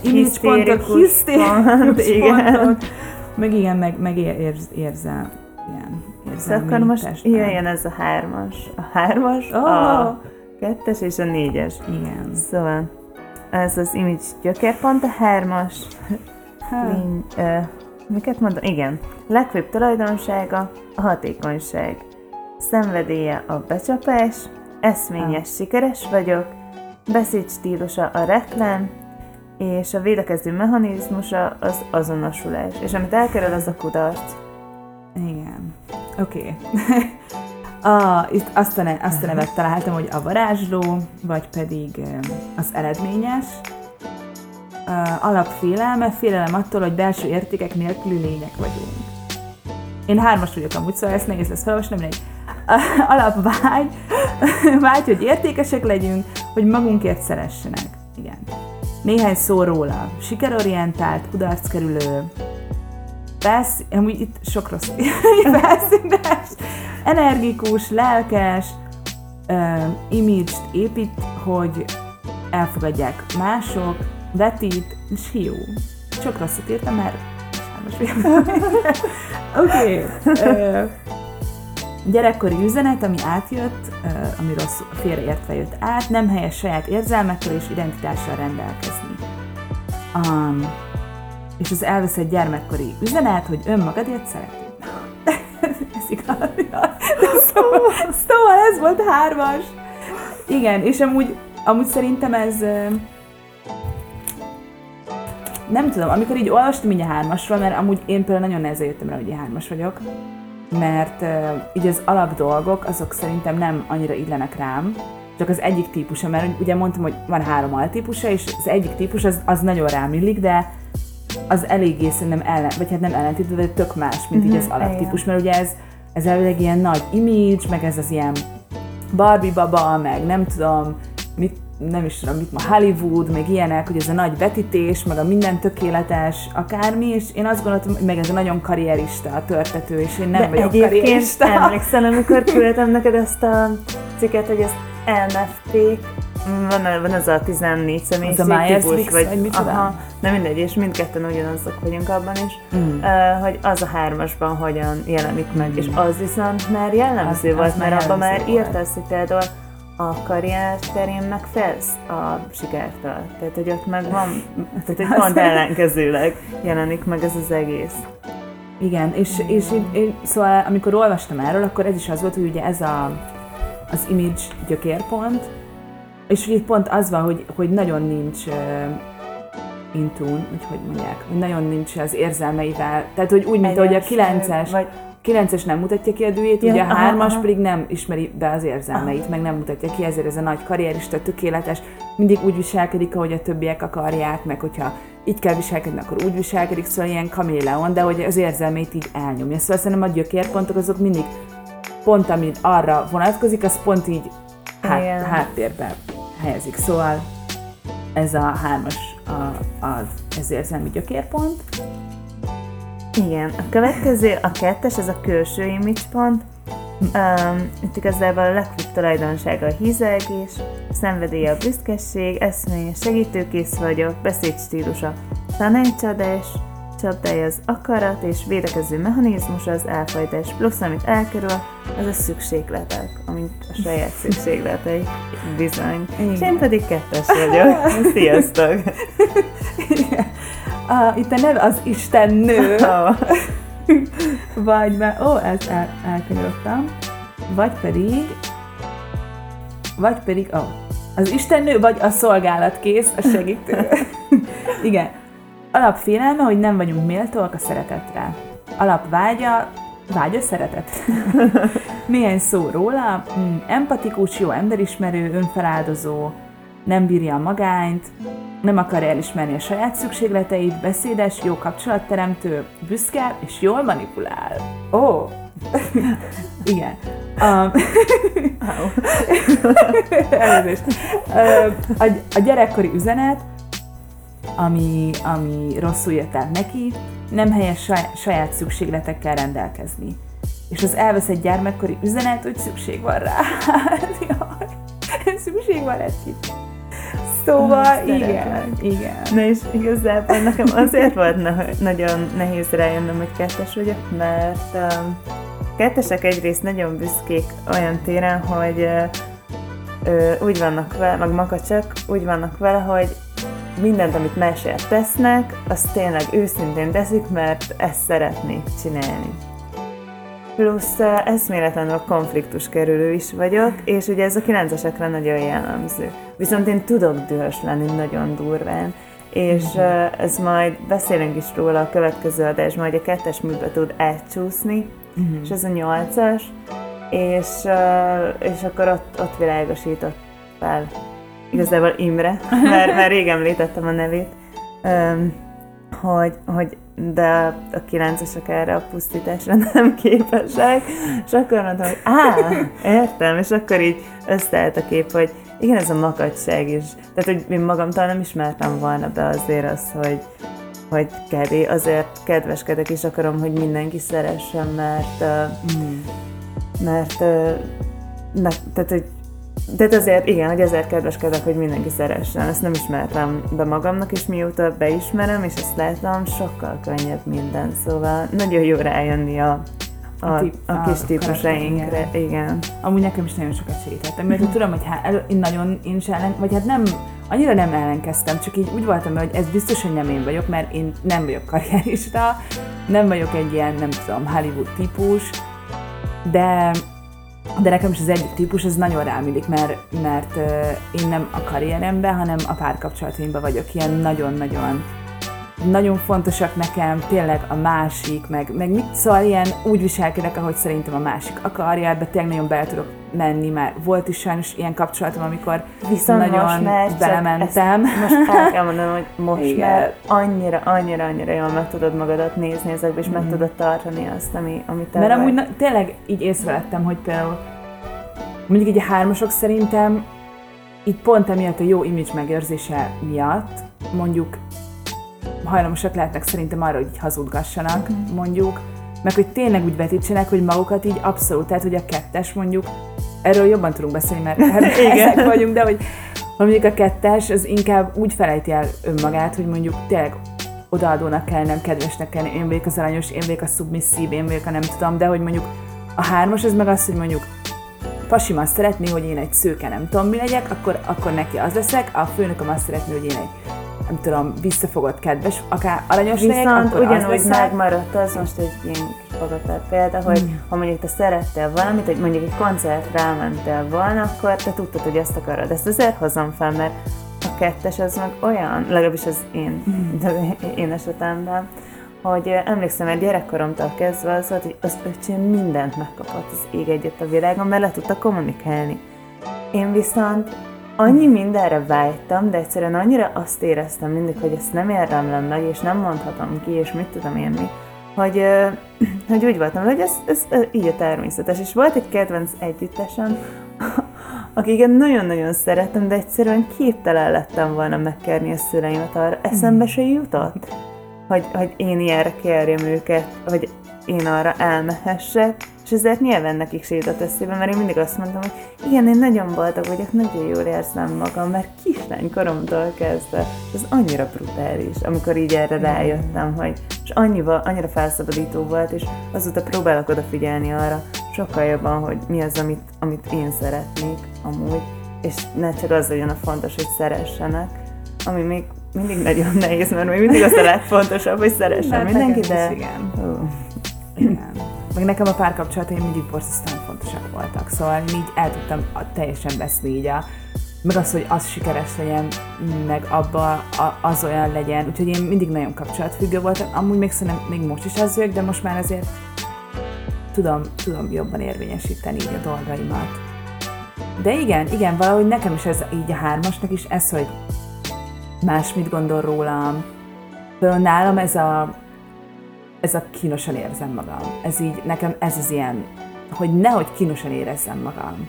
image pontok, hisztérikus pontok, meg igen, meg érzel. Szóval akkor most testben. Jöjjön ez a 3-as. A 3-as, a 2-es és a 4-es. Igen. Szóval ez az image gyökérpont, a 3-as. Miket mondom? Igen. Legfőbb tulajdonsága a hatékonyság. Szenvedélye a becsapás, eszményes, sikeres vagyok, beszéd stílusa a reklám, és a védekező mechanizmusa az azonosulás. És amit elkerül, az a kudarc. Igen. Oké. Itt azt a nevet találtam, hogy a varázsló, vagy pedig az eredményes. Alapfélelme, félelem attól, hogy belső értékek nélküli lények vagyunk. Én 3-as vagyok amúgy, szóval ezt nehéz lesz felolvasni, nem egy alapvágy, vágy, hogy értékesek legyünk, hogy magunkért szeressenek. Igen. Néhány szó róla: sikerorientált, kudarckerülő, amúgy itt sok rossz felszínes, energikus, lelkes, image-t épít, hogy elfogadják mások, vetít, és hiú. Csak rosszat írtam, mert... Oké. gyerekkori üzenet, ami átjött, ami rossz, félreértve jött át, nem helyes saját érzelmekkel és identitással rendelkezni. És az elveszett gyermekkori üzenet, hogy önmagadért szeretni. Ez igaz. Szóval ez volt 3-as. Igen, és amúgy szerintem ez... Nem tudom, amikor így olvastam így a 3-asról, mert amúgy én például nagyon nehezen jöttem rá, hogy én 3-as vagyok, mert így az alapdolgok, azok szerintem nem annyira illenek rám, csak az egyik típusa, mert ugye mondtam, hogy van 3 altípusa, és az egyik típus az nagyon rám illik, de az eléggé szerintem nem ellentétben, de tök más, mint így az alaptípus, mert ugye ez elvileg ilyen nagy image, meg ez az ilyen Barbie baba, meg nem tudom, mit ma Hollywood, meg ilyenek, hogy ez a nagy vetítés, meg a minden tökéletes, akármi, és én azt gondoltam, hogy meg ez a nagyon karrierista a törtető, és én nem vagyok karrierista. De emlékszel, amikor küldtem neked ezt a cikket, hogy ezt LMFP-k, van ez a 14 személy típus, vagy aha, de mindegy, és mindketten ugyanazok vagyunk abban is, hogy az a 3-asban hogyan jelenik meg, és az viszont már jellemző volt, mert abban már írtesz, hogy például a karrier terén megfelsz a sikertől. Tehát, hogy ott meg van, tehát egy pont ellenkezőleg jelenik meg ez az egész. Igen, és én, szóval amikor olvastam erről, akkor ez is az volt, hogy ugye ez az image gyökérpont, és hogy itt pont az van, hogy nagyon nincs in tune, hogy mondják, hogy nagyon nincs az érzelmeivel, tehát hogy úgy, mint ahogy a 9-es... 9-es nem mutatja ki a dűjét, ugye a 3-as pedig nem ismeri be az érzelmeit, meg nem mutatja ki, ezért ez a nagy karrierista, tökéletes, mindig úgy viselkedik, ahogy a többiek akarják, meg hogyha így kell viselkedni, akkor úgy viselkedik, szóval ilyen kaméleon, de hogy az érzelmeit így elnyomja. Szóval szerintem a gyökérpontok azok mindig pont, amit arra vonatkozik, az pont így háttérbe helyezik. Szóval ez a 3-as az érzelmi gyökérpont. Igen, a következő, a 2-es, ez a külső image pont. Itt igazából a legfőbb tulajdonsága a hízelgés, szenvedélye a büszkeség, eszmény, segítőkész vagyok, beszédstílusa, tanácsadás, csapdája az akarat, és védekező mechanizmusa az elfajtás, plusz amit elkerül, az a szükségletek, amit a saját szükségletei bizony. Igen. És én pedig 2-es vagyok. Sziasztok! Itt a neve az Istennő, vagy már, ezt elkönyörögtem, vagy pedig az Istennő, vagy a szolgálatkész, a segítő. Igen. Alapfélelme, hogy nem vagyunk méltóak a szeretetre. Alapvágya szeretet. Néhány szó róla, empatikus, jó emberismerő, önfeláldozó, nem bírja a magányt, nem akar elismerni a saját szükségleteit, beszédes, jó kapcsolatteremtő, büszke és jól manipulál. Igen. Elnézést. A gyerekkori üzenet, ami rosszul jött el neki, nem helyes saját szükségletekkel rendelkezni. És az elveszett gyermekkori üzenet, hogy szükség van rá. Szükség van egy. Szóval igen. Na és igazából nekem azért volt nagyon nehéz rájönnöm, hogy 2-es vagyok, mert a 2-esek egyrészt nagyon büszkék olyan téren, hogy úgy vannak vele, meg magacsak, úgy vannak vele, hogy mindent, amit másért tesznek, azt tényleg őszintén teszik, mert ezt szeretnék csinálni. Plusz eszméletlenül konfliktus kerülő is vagyok, és ugye ez a 9-esekre nagyon jellemző. Viszont én tudok dühös lenni nagyon durván, és ez majd beszélünk is róla a következő adásban, hogy a 2-es műbe tud átcsúszni, és ez a 8-as, és akkor ott világosított fel igazából Imre, mert rég említettem a nevét, de a 9-esek erre a pusztításra nem képesek, és akkor mondtam, hogy értem, és akkor így összeállt a kép, hogy igen, ez a makacság is. Tehát, hogy én magamtól nem ismertem volna be azért azt, hogy kevés, azért kedveskedek, és akarom, hogy mindenki szeressen, mert azért igen, hogy ezért kedveskedek, hogy mindenki szeressen. Ezt nem ismertem be magamnak, és mióta beismerem, és ezt látom, sokkal könnyebb minden. Szóval nagyon jó rájönni a a kis típuseinkre, igen. Amúgy nekem is nagyon sokat segítettem, mert tudom, hogy én nagyon is annyira nem ellenkeztem, csak így úgy voltam, hogy ez biztos, hogy nem én vagyok, mert én nem vagyok karrierista, nem vagyok egy ilyen, nem tudom, Hollywood típus, de nekem is az egyik típus, ez nagyon rám illik, mert én nem a karrieremben, hanem a párkapcsolataimban vagyok ilyen nagyon-nagyon nagyon fontosak nekem, tényleg a másik, meg mit szól, ilyen úgy viselkedek, ahogy szerintem a másik akarja, ebbe tényleg nagyon bele tudok menni, mert volt is sajnos ilyen kapcsolatom, amikor nagyon belementem. Most el kell mondanom, hogy most már annyira jól meg tudod magadat nézni ezekbe, és meg tudod tartani azt, ami te vagy. Mert amúgy tényleg így észrevettem, hogy például mondjuk így a hármasok szerintem itt pont emiatt a jó image megőrzése miatt mondjuk hajlamosak lehetnek szerintem arra, hogy így hazudgassanak, mondjuk, meg hogy tényleg úgy vetítsenek, hogy magukat így abszolút, tehát hogy a kettes mondjuk, erről jobban tudunk beszélni, mert ezek vagyunk, de hogy mondjuk a kettes, az inkább úgy felejti el önmagát, hogy mondjuk tényleg odaadónak kell, nem kedvesnek kell, én vagyok az aranyos, én vagyok a szubmisszív, én vagyok a nem tudom, de hogy mondjuk a hármas az meg az, hogy mondjuk pasim azt szeretné, hogy én egy szőke, nem tudom mi legyek, akkor neki az leszek, a főnököm azt szeretné, hogy én egy nem tudom, visszafogott, kedves, akár aranyos legyek, akkor ugyanúgy megmaradt az most egy ilyen kis pogotár példa, hogy ha mondjuk te szerettél valamit, hogy mondjuk egy koncertre elmentél volna, akkor te tudtad, hogy ezt akarod. Ezt azért hozom fel, mert a kettes az meg olyan, legalábbis az én esetemben, hogy emlékszem, mert gyerekkoromtól kezdve az volt, hogy az öcsém mindent megkapott az ég egyet a világon, mert le tudta kommunikálni. Én viszont annyi mindenre vágytam, de egyszerűen annyira azt éreztem mindig, hogy ezt nem érdemlem meg, és nem mondhatom ki, és mit tudom én mi, hogy úgy voltam, hogy ez így a természetes. És volt egy kedvenc együttesem, akiket nagyon-nagyon szerettem, de egyszerűen képtelen lettem volna megkérni a szüleimet arra. Eszembe se jutott, hogy én ilyenre kérjem őket, hogy én arra elmehessek. És ezért nyilván nekik se jutott eszébe, mert én mindig azt mondtam, hogy igen, én nagyon boldog vagyok, nagyon jól érzem magam, mert kislánykoromtól kezdve. Ez annyira brutális, amikor így erre rájöttem, hogy és annyira felszabadító volt, és azóta próbálok odafigyelni arra sokkal jobban, hogy mi az, amit én szeretnék amúgy, és ne csak az legyen a fontos, hogy szeressenek, ami még mindig nagyon nehéz, mert még mindig az a legfontosabb, hogy szeressen mindenki, de... Igen. Meg nekem a párkapcsolataim mindig borzasztóan fontosak voltak, szóval így el tudtam teljesen veszni így meg az, hogy az sikeres legyen, meg abban az olyan legyen, úgyhogy én mindig nagyon kapcsolatfüggő voltam, amúgy még szerintem még most is az vagyok, de most már azért tudom jobban érvényesíteni így a dolgaimat. De igen, valahogy nekem is ez így a hármasnak is ez, hogy más mit gondol rólam, például nálam ez a kínosan érzem magam. Ez így, nekem ez az ilyen, hogy nehogy kínosan érezzem magam.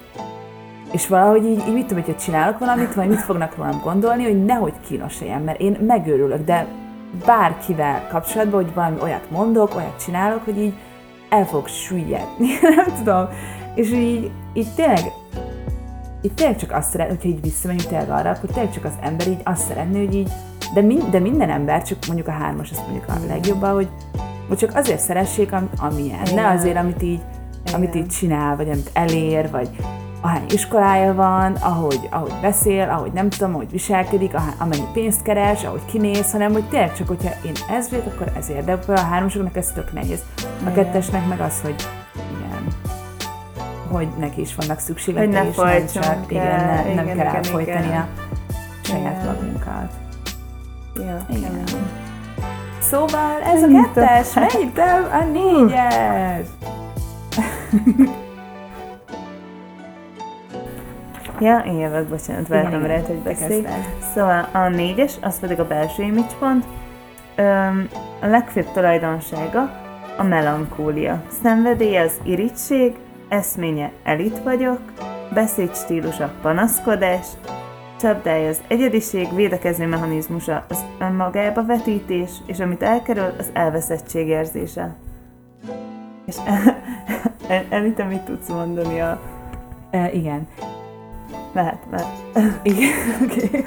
És valahogy így mit tudom, hogyha csinálok valamit, vagy mit fognak rólam gondolni, hogy nehogy kínos legyen, mert én megőrülök, de bárkivel kapcsolatban, hogy valami olyat mondok, olyat csinálok, hogy így el fogok süllyedni, nem tudom. És így tényleg csak azt szeretném, hogyha így visszamegyünk tényleg arra, akkor tényleg csak az ember így azt szeretné, hogy így, de minden ember, csak mondjuk a hármas, azt mondjuk a legjobban, hogy csak azért szeressék, amilyen, ne azért, amit így csinál, vagy amit elér, vagy ahány iskolája van, ahogy beszél, ahogy nem tudom, ahogy viselkedik, amennyi pénzt keres, ahogy kinéz, hanem hogy tényleg csak, hogyha én ez vagyok, akkor ezért, de a háromsoknak ez tök nehéz. A kettesnek meg az, hogy igen, hogy neki is vannak szükségletei, és nem csak, nem kell elfolytani a saját magunkat. Igen. Szóval ez a kettes, megnyitom a négyes! Én jövök, bocsánat, vártam rá, hogy beszélj. Szóval a négyes, az pedig a belső image-pont. A legfőbb tulajdonsága a melankólia. Szenvedélye az irigység, eszménye elit vagyok, beszédstílusa panaszkodás, csapdája az egyediség, védekező mechanizmusa az önmagába vetítés, és amit elkerül, az elveszettség érzése. És Anita, mit tudsz mondani a... igen. Mehet. Igen, oké.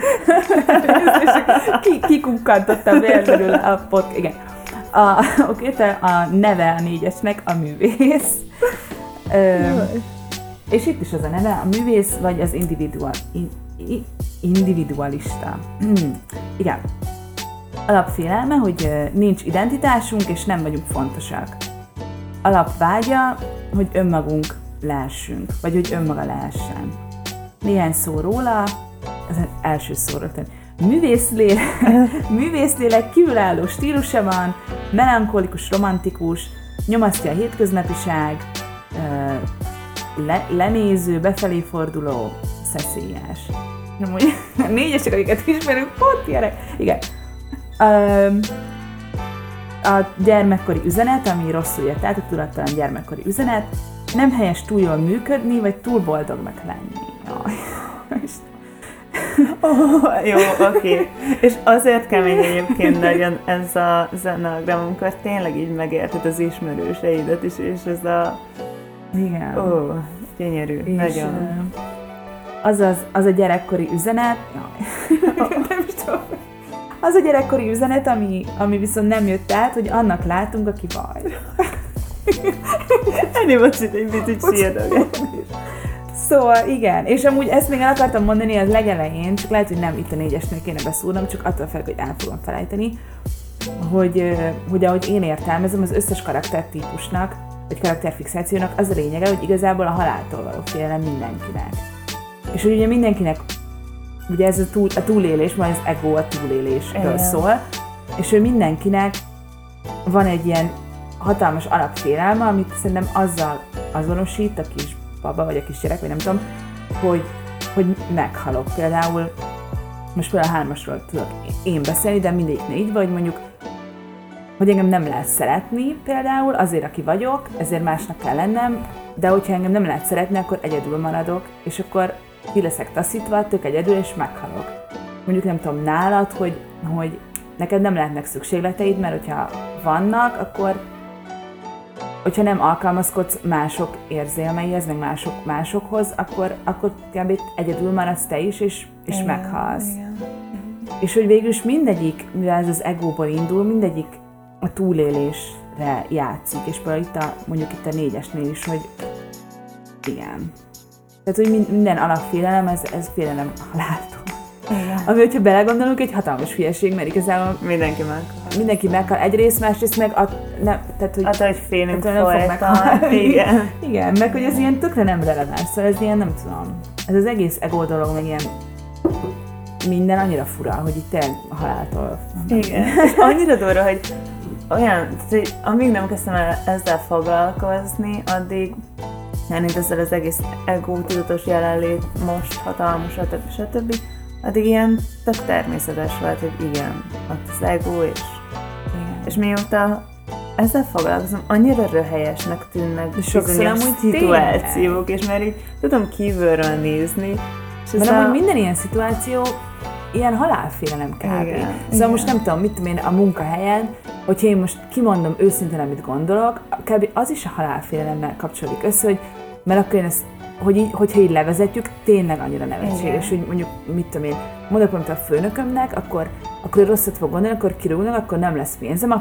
Kikukkantottam véletlenül a pot... Igen. A neve a négyesnek a művész. És itt is az a neve, a művész vagy az individualista. Igen. Alapfélelme, hogy nincs identitásunk és nem vagyunk fontosak. Alapvágya, hogy önmagunk lehessünk, vagy hogy önmaga lehessen. Néhány szó róla, ez az első szó rögtön. Művészlélek kívülálló stílusa van, melankolikus, romantikus, nyomasztja a hétköznapiság, lenéző, befelé forduló, szeszélyes. A négyesek, akiket ismerünk, pont ilyenek. Igen. A gyermekkori üzenet, ami rosszul jött át, a tudattalan gyermekkori üzenet, nem helyes túl jól működni, vagy túl boldognak lenni. Jó, oké. És azért kemény egyébként legyen ez a enneagram, amikor tényleg így megérted az ismerőseidet is, és ez a... Igen. Ó, gyönyörű, és nagyon. Az a gyerekkori üzenet... Nem is tudom. Az a gyerekkori üzenet, ami viszont nem jött át, hogy annak látunk, aki vagy. Ennél most itt egy picit siedelgetni. Szóval igen, és amúgy ezt még el akartam mondani az legelején, csak lehet, hogy nem itt a négyesnél kéne beszúrnom, csak attól fel, hogy el fogom felejteni, hogy ahogy én értelmezem, az összes karaktertípusnak, vagy karakterfixációnak az a lényege, hogy igazából a haláltól való félelem mindenkinek. És hogy ugye mindenkinek, ugye ez a túlélés, majd az ego a túlélésről szól, és hogy mindenkinek van egy ilyen hatalmas alapfélelme, amit szerintem azzal azonosít, aki is baba, vagy a kisgyerek, vagy nem tudom, hogy meghalok. Például most például a hármasról tudok én beszélni, de mindegyiknél így vagy, mondjuk, hogy engem nem lehet szeretni például, azért, aki vagyok, ezért másnak kell lennem, de hogyha engem nem lehet szeretni, akkor egyedül maradok, és akkor ki leszek taszítva, tök egyedül, és meghalok. Mondjuk nem tudom, nálad, hogy neked nem lehetnek szükségleteid, mert hogyha vannak, akkor hogyha nem alkalmazkodsz mások érzelmeihez, meg másokhoz, akkor kb. Egyedül maradsz te is, és igen, meghalsz. Igen. És hogy végül is mindegyik, mivel ez az egóból indul, mindegyik a túlélésre játszik. És például mondjuk itt a négyesnél is, hogy igen. Tehát, hogy minden alapfélelem, ez félelem a haláltól. Igen. Ami, hogyha belegondolunk, egy hatalmas hülyeség, mert igazából mindenki meghal. Egyrészt, másrészt meg hogy félünk forrta. Igen. Igen, meg hogy ez ilyen tökre nem releváns, szóval ez ilyen, nem tudom, ez az egész ego dolog, meg ilyen minden annyira fura, hogy itt a haláltól. Igen, és annyira durva, hogy olyan, hogy amíg nem kezdtem el ezzel foglalkozni, addig itt ezzel az egész ego tudatos jelenlét most hatalmas, stb. Addig ilyen tök természetes volt, hogy igen, ott az ego, és igen. És mióta ezzel foglalkozom, annyira röhelyesnek tényleg bizonyos szituációk, és már így tudom kívülről nézni. Mert amúgy minden ilyen szituáció ilyen halálfélelem kb. Igen, szóval most nem tudom, mit tudom én a munkahelyen, hogyha én most kimondom őszintén, amit gondolok, kb. Az is a halálfélelemmel kapcsolódik össze, mert akkor én ezt hogyha így levezetjük, tényleg annyira nevetséges, hogy mondjuk, mit tudom én, mondok valamit a főnökömnek, akkor rosszat fog gondolni, akkor kirúgnak, akkor nem lesz pénzem,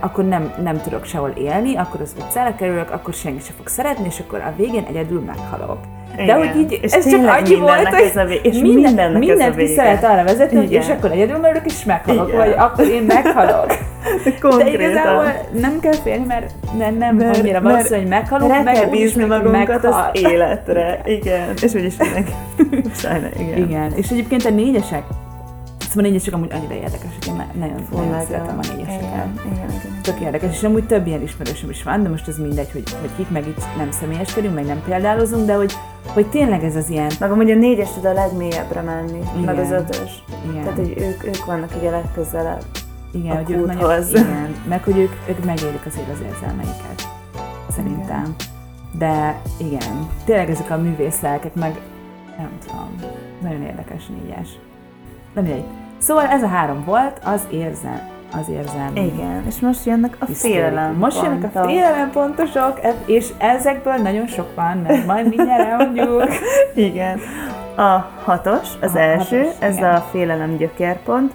akkor nem tudok sehol élni, akkor az utcára kerülök, akkor senki se fog szeretni, és akkor a végén egyedül meghalok. Igen. De hogy így, és ez csak annyi volt, hogy mindent ki szeret arra vezetni, hogy és akkor egyedül merülök, és meghalok, igen. Vagy akkor én meghalok. De igazából nem kell félni, mert nem annyira valószínű, hogy meghalok, meg kell bízni magunkat az életre. Igen. És úgyis mindenki. Igen. És egyébként a négyesek, szóval a négyesek amúgy annyira érdekesek, én nagyon szeretem a négyeseket. Tök érdekes, és amúgy több ilyen ismerősöm is van, de most ez mindegy, hogy itt meg itt nem személyeskedünk, meg nem példálozunk, de hogy tényleg ez az ilyen... Meg amúgy a négyes tud a legmélyebbre menni, igen. Meg az ötös. Igen. Tehát, hogy ők vannak így a legközelebb. Igen, a kúthoz. Igen, meg hogy ők megélik azért az érzelmeiket, szerintem. Igen. De igen, tényleg ezek a művészlelkek, meg nem tudom, nagyon érdekes négyes. Nem mindegy. Szóval ez a három volt, az érzelmi. Igen, és most jönnek a félelem. Most jönnek a félelempontosok, és ezekből nagyon sok van, mert majd mindjárt elmondjuk. Igen. A hatos, az első, hatos, ez igen. A félelem gyökérpont.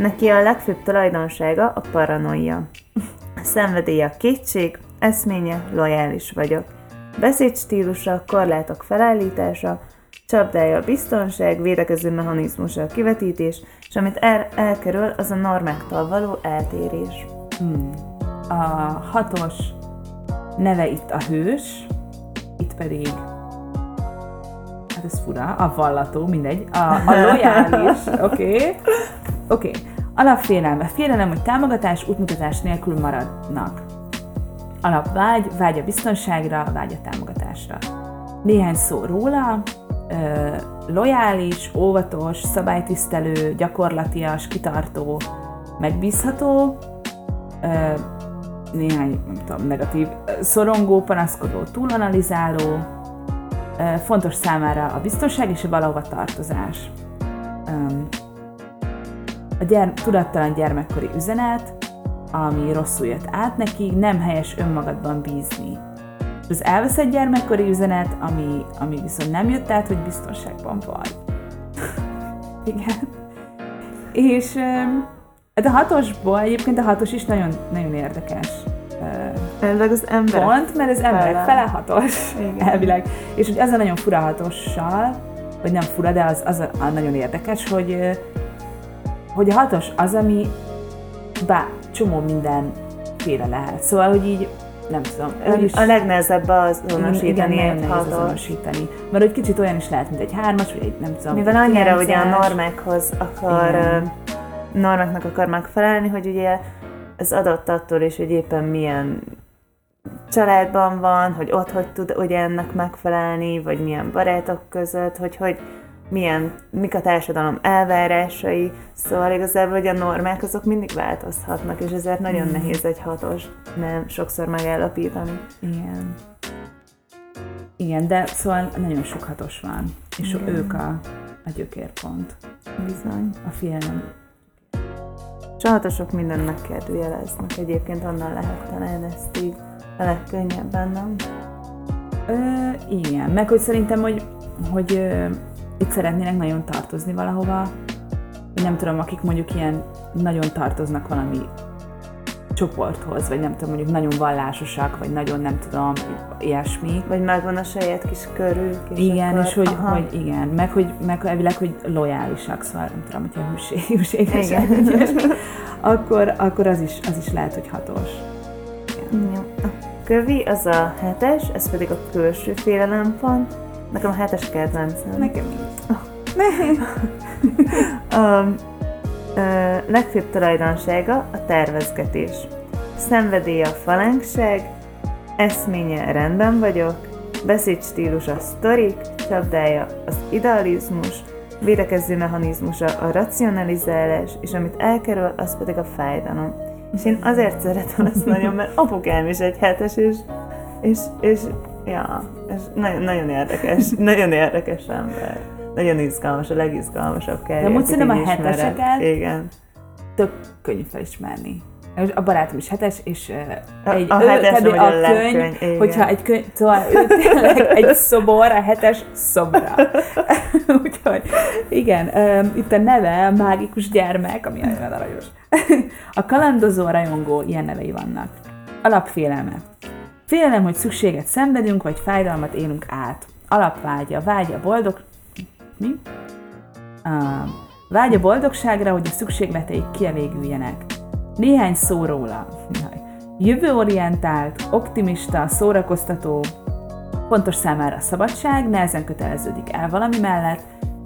Neki a legfőbb tulajdonsága a paranoia. Szenvedélye a kétség, eszménye lojális vagyok. Beszédstílusa, korlátok felállítása, csapdája a biztonság, védekező mechanizmusa a kivetítés, és amit elkerül, az a normáktól való eltérés. A hatos neve itt a hős, itt pedig, hát ez fura, a vallató, mindegy, a lojális, oké. Alapfélelme. Félelem, hogy támogatás, útmutatás nélkül maradnak. Alapvágy, vágy a biztonságra, vágy a támogatásra. Néhány szó róla, lojális, óvatos, szabálytisztelő, gyakorlatias, kitartó, megbízható, néhány, nem tudom, negatív, szorongó, panaszkodó, túlanalizáló, fontos számára a biztonság és a valahova tartozás. A tudattalan gyermekkori üzenet, ami rosszul jött át neki, nem helyes önmagadban bízni. Az elveszett gyermekkori üzenet, ami viszont nem jött át, hogy biztonságban vagy. Igen. És de a hatosból egyébként a hatos is nagyon, nagyon érdekes az emberek pont, mert az emberek fele hatos. Igen. Elvileg. És hogy az a nagyon fura hatossal, vagy nem fura, de az a nagyon érdekes, hogy a hatos az, ami bár csomó mindenféle lehet. Szóval, hogy így nem tudom. A legnehezebb azonosítani egy hatos. Mert hogy kicsit olyan is lehet, mint egy hármas, vagy egy nem tudom. Mivel annyira ugye a normákhoz normáknak akar megfelelni, hogy ugye az adott attól is, hogy éppen milyen családban van, hogy ott hogy tud ugye ennek megfelelni, vagy milyen barátok között, hogy mik a társadalom elvárásai, szóval igazából, hogy a normák azok mindig változhatnak, és ezért nagyon nehéz egy hatos, nem sokszor megállapítani. Igen. Igen, de szóval nagyon sok hatos van, és igen. Ők a gyökérpont. Bizony. A félelem. És a hatosok mindent megkérdőjeleznek, egyébként onnan lehet talán ezt így a legkönnyebben, nem? Igen, meg hogy szerintem, hogy itt szeretnének nagyon tartozni valahova, vagy nem tudom, akik mondjuk ilyen nagyon tartoznak valami csoporthoz, vagy nem tudom, mondjuk nagyon vallásosak, vagy nagyon nem tudom, ilyesmi. Vagy megvan a saját kis körül. Igen, akkor, és hogy igen, meg elvileg, hogy lojálisak, szóval nem tudom, hogyha hűségesek, akkor az is lehet, hogy hatos. Igen. A kövi az a hetes, ez pedig a külső félelempont. Nekem a hetes kedvencem. Nekem is. A legfőbb tulajdonsága a tervezgetés. Szenvedélye a falánkság, eszménye rendben vagyok, beszédstílus a sztorik, csapdája az idealizmus, védekező mechanizmusa a racionalizálás, és amit elkerül, az pedig a fájdalom. És én azért szeretem ezt nagyon, mert apukám is egy hetes, és ja, és nagyon érdekes, nagyon érdekes ember. Nagyon izgalmas, a legizgalmasabb kell. De most szerintem a heteseket tök könnyű felismerni. A barátom is hetes, és egy könyv, szóval tényleg egy szobor, a hetes szobra. Úgyhogy igen, itt a neve a mágikus gyermek, ami nagyon aranyos. A kalandozó rajongó, ilyen nevei vannak. Alapfélelme. Félelem, hogy szükséget szenvedünk, vagy fájdalmat élünk át. Alapvágya, vágy a boldogságra, hogy a szükségleteik kielégüljenek. Néhány szó róla. Jövőorientált, optimista, szórakoztató, fontos számára a szabadság, nehezen köteleződik el valami mellett,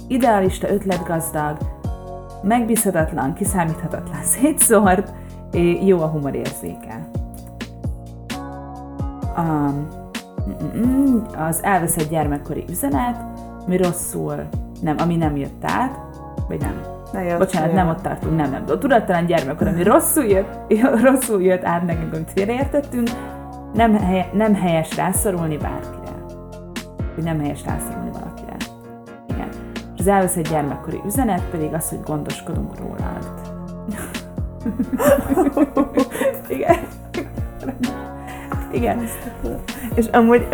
idealista, ötletgazdag, megbízhatatlan, kiszámíthatatlan, szétszórt, jó a humorérzéke. Az elveszett gyermekkori üzenet, ami nem jött át, vagy nem. Nem ott tartunk, nem. A tudattalan gyermekkor, ami rosszul jött át nekünk, amit félreértettünk, nem helyes rászorulni bárkire. Vagy nem helyes rászorulni valakire. Igen. Az elveszett gyermekkori üzenet pedig az, hogy gondoskodunk rólad. Igen. Igen. És amúgy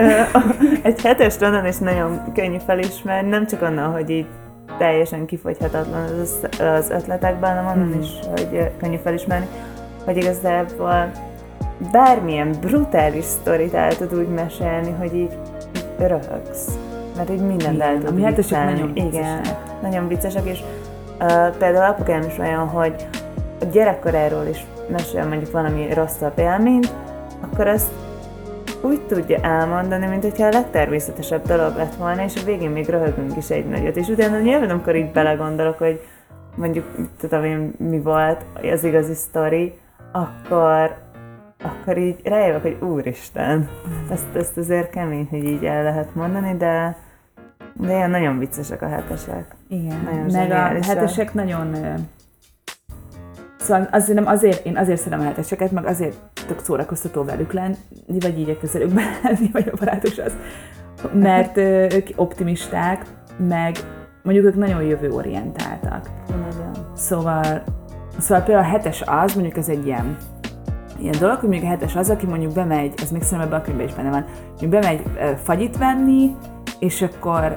egy hetest onnan is nagyon könnyű felismerni, nem csak onnan, hogy így teljesen kifogyhatatlan az ötletekben, de mondom is, hogy könnyű felismerni, hogy igazából bármilyen brutális sztorit el tud úgy mesélni, hogy így röhögsz. Mert így mindent el tud viccelni. Igen, nagyon viccesek, és például apukám is olyan, hogy a gyerekkoráról is mesél mondjuk valami rosszabb élményt, akkor azt úgy tudja elmondani, mint hogyha a legtermészetesebb dolog lett volna, és a végén még röhögünk is egy nagyot. És utána nyilván, amikor így belegondolok, hogy mondjuk, tudom én, mi volt az igazi sztori, akkor így rájövök, hogy úristen, ezt azért kemény, hogy így el lehet mondani, de ilyen nagyon viccesek a hetesek. Igen, nagyon meg a hetesek nagyon... Szóval én azért szeretem a heteseket, meg azért tök szórakoztató velük lenni, vagy így közelük belenni, vagy a barátos az. Mert ők optimisták, meg mondjuk ők nagyon jövőorientáltak. Szóval például a hetes az, mondjuk ez egy ilyen dolog, hogy mondjuk a hetes az, aki mondjuk bemegy, ez még szerintem ebben a könyvben is benne van, hogy bemegy fagyit venni, és akkor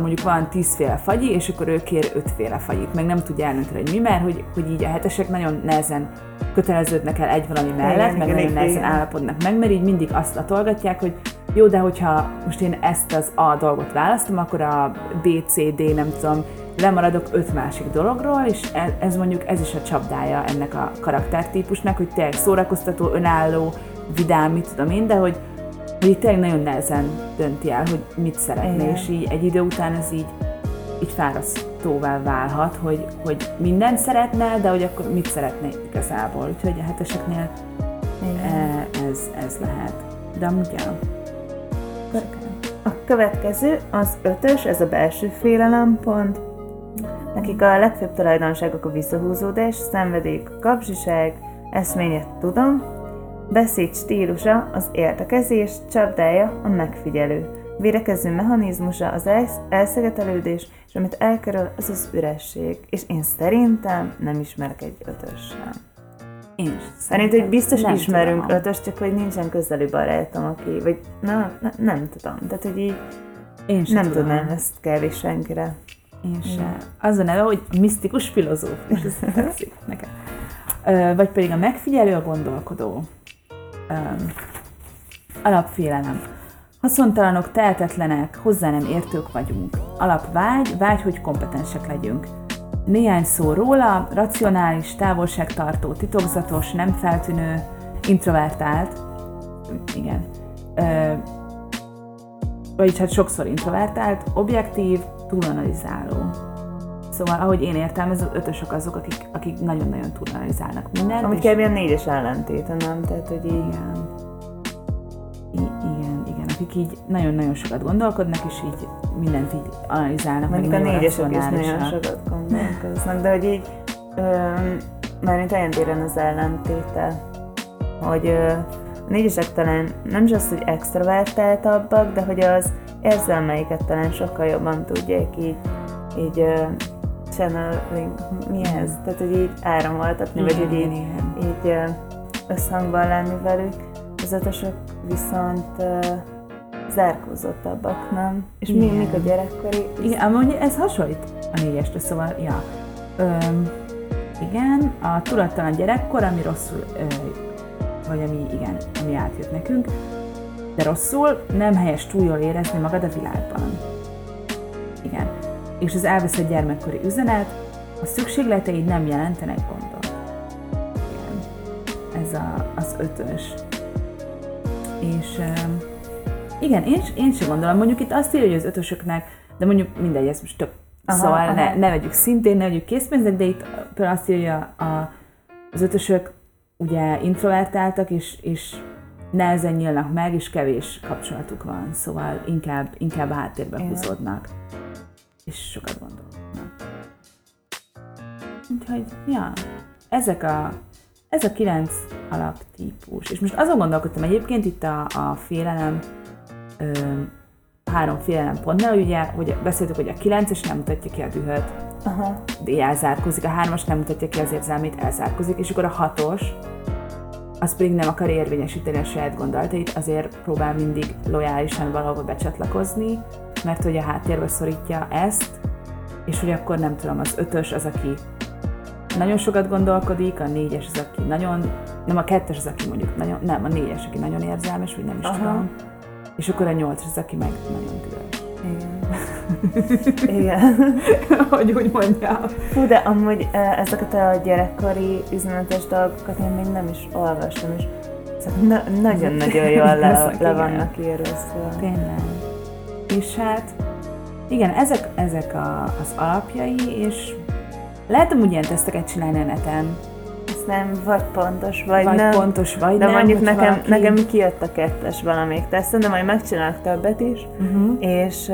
mondjuk van 10 féle fagyi, és akkor ő kér 5 féle fagyit, meg nem tudja elnönteni, hogy mi, mert hogy így a hetesek nagyon nehezen köteleződnek el egy valami mellett, meg nagyon nehezen állapodnak meg, mert így mindig azt latolgatják, hogy jó, de hogyha most én ezt az A dolgot választom, akkor a B, C, D, nem tudom, lemaradok 5 másik dologról, és ez mondjuk ez is a csapdája ennek a karaktertípusnak, hogy tényleg szórakoztató, önálló, vidám, mit tudom én, de hogy így tényleg nagyon nehezen dönti el, hogy mit szeretne, és így egy idő után ez így fárasztóvá válhat, hogy mindent szeretne, de hogy akkor mit szeretne igazából. Úgyhogy a heteseknél ez lehet. De amúgy jel. A következő, az 5-ös, ez a belső félelempont. Nekik a legfőbb tulajdonságok a visszahúzódás, szenvedélyük a kapzsiság, eszményet tudom, beszéd stílusa az értekezés, csapdája a megfigyelő, védekező mechanizmusa az elszegetelődés, és amit elkerül, az az üresség. És én szerintem nem ismerek egy 5-ös sem. Én szerintem, hogy biztos ismerünk 5-ös, csak hogy nincsen közeli barátom, aki, vagy nem tudom, tehát hogy így én sem nem tudnám ezt kérni senkire. Én sem. Az a neve, hogy misztikus filozófus, ez tetszik nekem. Vagy pedig a megfigyelő, a gondolkodó. Alapfélelem. Haszontalanok, tehetetlenek, hozzá nem értők vagyunk. Alapvágy, hogy kompetensek legyünk. Néhány szó róla, racionális, távolságtartó, titokzatos, nem feltűnő, introvertált. Igen. Vagyis hát sokszor introvertált, objektív, túlanalizáló. Szóval, ahogy én értelmezem, az 5-ösök azok, akik nagyon-nagyon túlanalizálnak mindent. Amúgy kb. A 4-es ellentéte, nem? Tehát, hogy igen. Igen, akik így nagyon-nagyon sokat gondolkodnak, és így mindent így analizálnak. Mondjuk a 4-esök is nagyon sokat gondolkoznak, de hogy így mármint olyan téren az ellentéte, hogy a 4-esek talán nem is az, hogy extrovertáltabbak, de hogy az érzelmeiket talán sokkal jobban tudják így channeling, mi ez? Tehát, hogy így áramoltatni, vagy hogy így összhangban lenni velük. Az 5-ösök viszont zárkózottabbak, nem? És mindig a gyerekkori... Igen, amúgy ez hasonlít a 4-esre, szóval, ja. Igen, a tudattalan gyerekkor, ami rosszul, vagy ami átjött nekünk, de rosszul, nem helyes túl jól érezni magad a világban. Igen. És az elveszett gyermekkori üzenet, a szükségleteid nem jelentenek gondot. Igen. Ez az 5-ös. És igen, én sem gondolom. Mondjuk itt azt írja, hogy az 5-ösöknek, de mondjuk mindegy, ez most több. Szóval ne vegyük szintén, ne vegyük készpénznek, de itt például azt írja, az 5-ösök ugye introvertáltak, és nehezen nyílnak meg, és kevés kapcsolatuk van. Szóval inkább háttérbe húzódnak. És sokat gondolkodnak. Úgyhogy, ja, ez a 9 alaptípus. És most azon gondolkodtam egyébként itt a félelem, 3 félelempontnál, hogy ugye, hogy beszéltük, hogy a 9-es nem mutatja ki a dühöt, de elzárkozik, a 3-as nem mutatja ki az érzelmét, elzárkozik, és akkor a 6-os, az pedig nem akar érvényesíteni a saját gondolatait, azért próbál mindig lojálisan valahova becsatlakozni, mert hogy a háttérbe szorítja ezt, és hogy akkor nem tudom, az 5-ös az, aki nagyon sokat gondolkodik, a 4-es az, aki nagyon, nem a 2-es az, aki mondjuk nagyon, nem, a 4-es, aki nagyon érzelmes, vagy nem is tudom, és akkor a 8-es az, aki meg nagyon tüdős. Igen. Hogy úgy mondjam. Hú, de amúgy ezeket a gyerekkori üzenetes dolgokat én még nem is olvastam, és szóval nagyon-nagyon jól le vannak írva. Tényleg. És hát, igen, ezek az alapjai, és lehet amúgy ilyen teszteket csinálni a neten. Nem, vagy pontos, vagy nem. Pontos, vagy de nem, mondjuk nekem kijött a 2-es valamelyik teszten, de majd megcsinálok többet is, és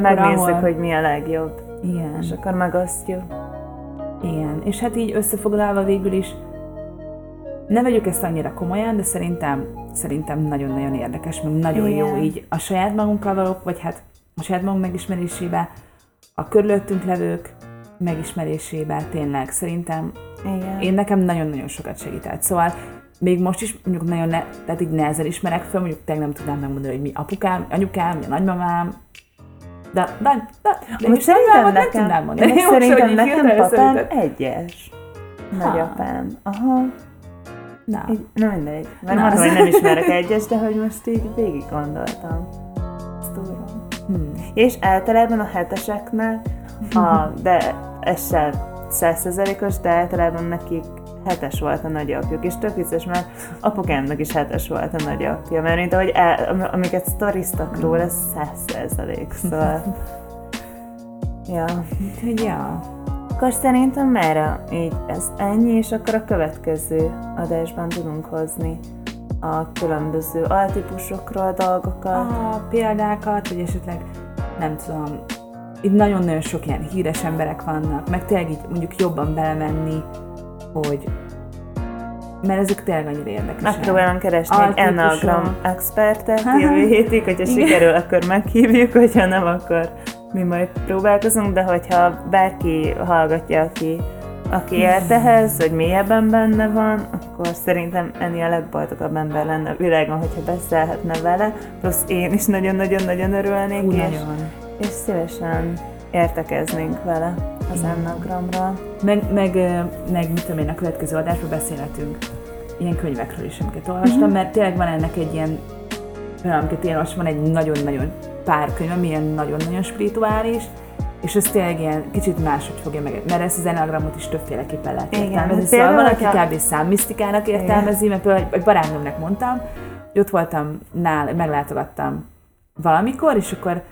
megnézzük, hogy mi a legjobb. Igen. És akkor megosztjuk. Igen, és hát így összefoglalva végül is, ne vegyük ezt annyira komolyan, de szerintem nagyon-nagyon érdekes, meg nagyon jó így a saját magunkkal való, vagy hát a saját magunk megismerésébe, a körülöttünk levők megismerésébe tényleg szerintem. Igen. Én nekem nagyon-nagyon sokat segített. Szóval még most is mondjuk nagyon tehát így nehezen ismerek föl, mondjuk tényleg nem tudnám megmondani, hogy mi apukám, anyukám, mi a nagymamám. De most szerintem nem tudnám mondani. Most szerintem nekem papám egyes. Nagyapám. Aha. Na. Na mindegy. Mert arra, hogy nem ismerek egyes, de hogy most így végig gondoltam. Ezt újra. És általában a 7-eseknek de ez sem 100%-os, de általában nekik 7-es volt a nagyapjuk, és tök vicces, mert apukámnak is 7-es volt a nagyapja, mert mint ahogy amiket sztoriztak róla, ez 100%, szóval... Ja. Ja. Akkor szerintem mára így ez ennyi, és akkor a következő adásban tudunk hozni a különböző altípusokról dolgokat. Példákat, vagy esetleg nem tudom, itt nagyon-nagyon sok ilyen híres emberek vannak, meg tényleg így mondjuk jobban belemenni, hogy... Mert ezek tényleg annyira érdekesek. Megpróbálom keresni egy Enneagram expertet jövő hétig, hogyha sikerül, akkor meghívjuk, hogyha nem, akkor mi majd próbálkozunk, de hogyha bárki hallgatja, aki ért ehhez, hogy mélyebben benne van, akkor szerintem ennél a legboldogabb ember lenne a világon, hogyha beszélhetne vele, plusz én is nagyon-nagyon-nagyon örülnék. Hú, és szívesen értekeznénk vele az Enneagramról. Meg mit tudom én, a következő adásról beszélhetünk ilyen könyvekről is, amiket olvastam, mert tényleg van ennek egy ilyen, amiket én olvastam, van egy nagyon-nagyon pár könyv, ami ilyen nagyon-nagyon spirituális, és ez tényleg ilyen kicsit máshogy fogja meg, mert ezt az Enneagramot is többféleképpen lehet értelmezni. Szóval van, aki kb. Számmisztikának értelmezi, mert például egy barátnőmnek mondtam, hogy ott voltam nála, meglátogattam valamikor, és akkor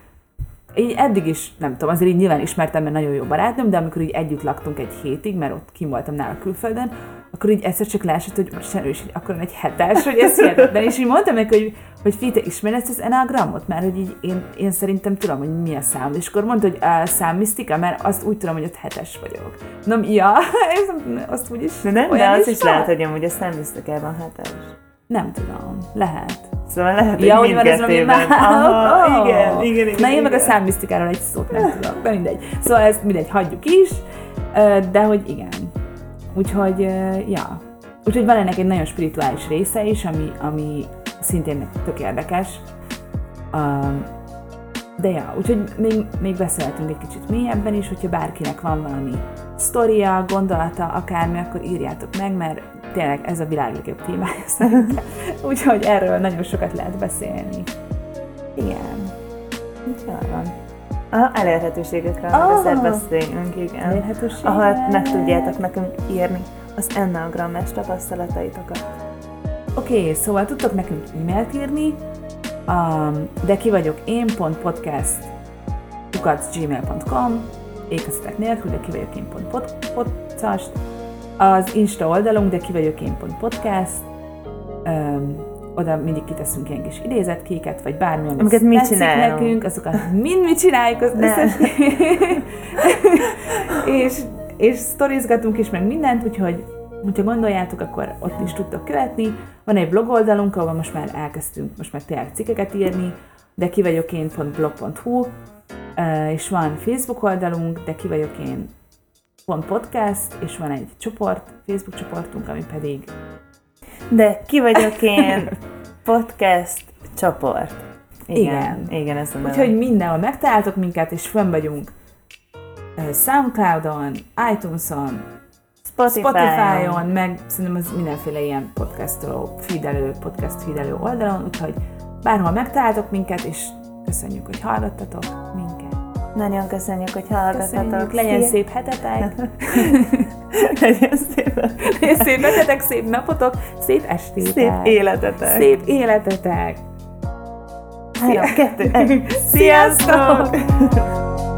így eddig is, nem tudom, azért így nyilván ismertem, mert nagyon jó barátnőm, de amikor így együtt laktunk egy hétig, mert ott kim voltam nála külföldön, akkor így egyszer csak leesett, hogy most is akkor egy 7-es, hogy ez hihetetlen. És így mondtam neki, hogy figyelj, te ismered ezt az Enneagramot? Mert hogy így én szerintem tudom, hogy mi a szám. És akkor mondta, hogy számmisztika, mert azt úgy tudom, hogy ott 7-es vagyok. Nem, ja, azt úgy is. De az is lehet, hogy amúgy a számmisztikában 7-es. Nem tudom, lehet. Szóval lehet, hogy mindkettőben. Aha, igen. Na én meg a számmisztikáról egy szót nem tudok, de mindegy. Szóval ezt mindegy, hagyjuk is, de hogy igen. Úgyhogy, ja. Úgyhogy van ennek egy nagyon spirituális része is, ami szintén tök érdekes. De ja, úgyhogy még beszélhetünk egy kicsit mélyebben is, hogyha bárkinek van valami sztoria, gondolata, akármi, akkor írjátok meg, mert tényleg ez a világ legjobb témája szerintem. Úgyhogy erről nagyon sokat lehet beszélni. Igen. Úgyhogy van. Elérhetőségekről azért beszélünk, igen. Elérhetőségek. Ahol meg tudjátok nekünk írni az Enneagram-es tapasztalataitokat. Oké, szóval tudtok nekünk e-mailt írni, de ki vagyok én.podcast@gmail.com ékeztetek nélkül, de ki vagyok én.podcast, az Insta oldalunk, de ki vagyok én.podcast, oda mindig kiteszünk ilyen kis idézetkéket, vagy bármi, amiket mi csinálunk nekünk, azokat mind csináljuk az összes. és sztorizgatunk is, meg mindent, úgyhogy ha gondoljátok, akkor ott is tudtok követni. Van egy blog oldalunk, ahol most már elkezdtünk, tényleg cikkeket írni, de ki vagyok én.blog.hu, és van Facebook oldalunk, de ki vagyok én.podcast, és van egy csoport, Facebook csoportunk, ami pedig de ki vagyok én podcast csoport. Igen, ez a neve. Úgyhogy mindenhol megtaláltok minket, és fönn vagyunk Soundcloudon, iTunes-on, Spotify-on, meg szerintem az mindenféle ilyen podcast feedelő oldalon, úgyhogy bárhol megtaláltok minket, és köszönjük, hogy hallgattatok minket. Nagyon köszönjük, hogy hallgattatok. Köszönjük. Legyen szép hetetek. Legyen szép hetetek, szép napotok, szép estétek. Szép életetek. 3, 2, 1. Sziasztok!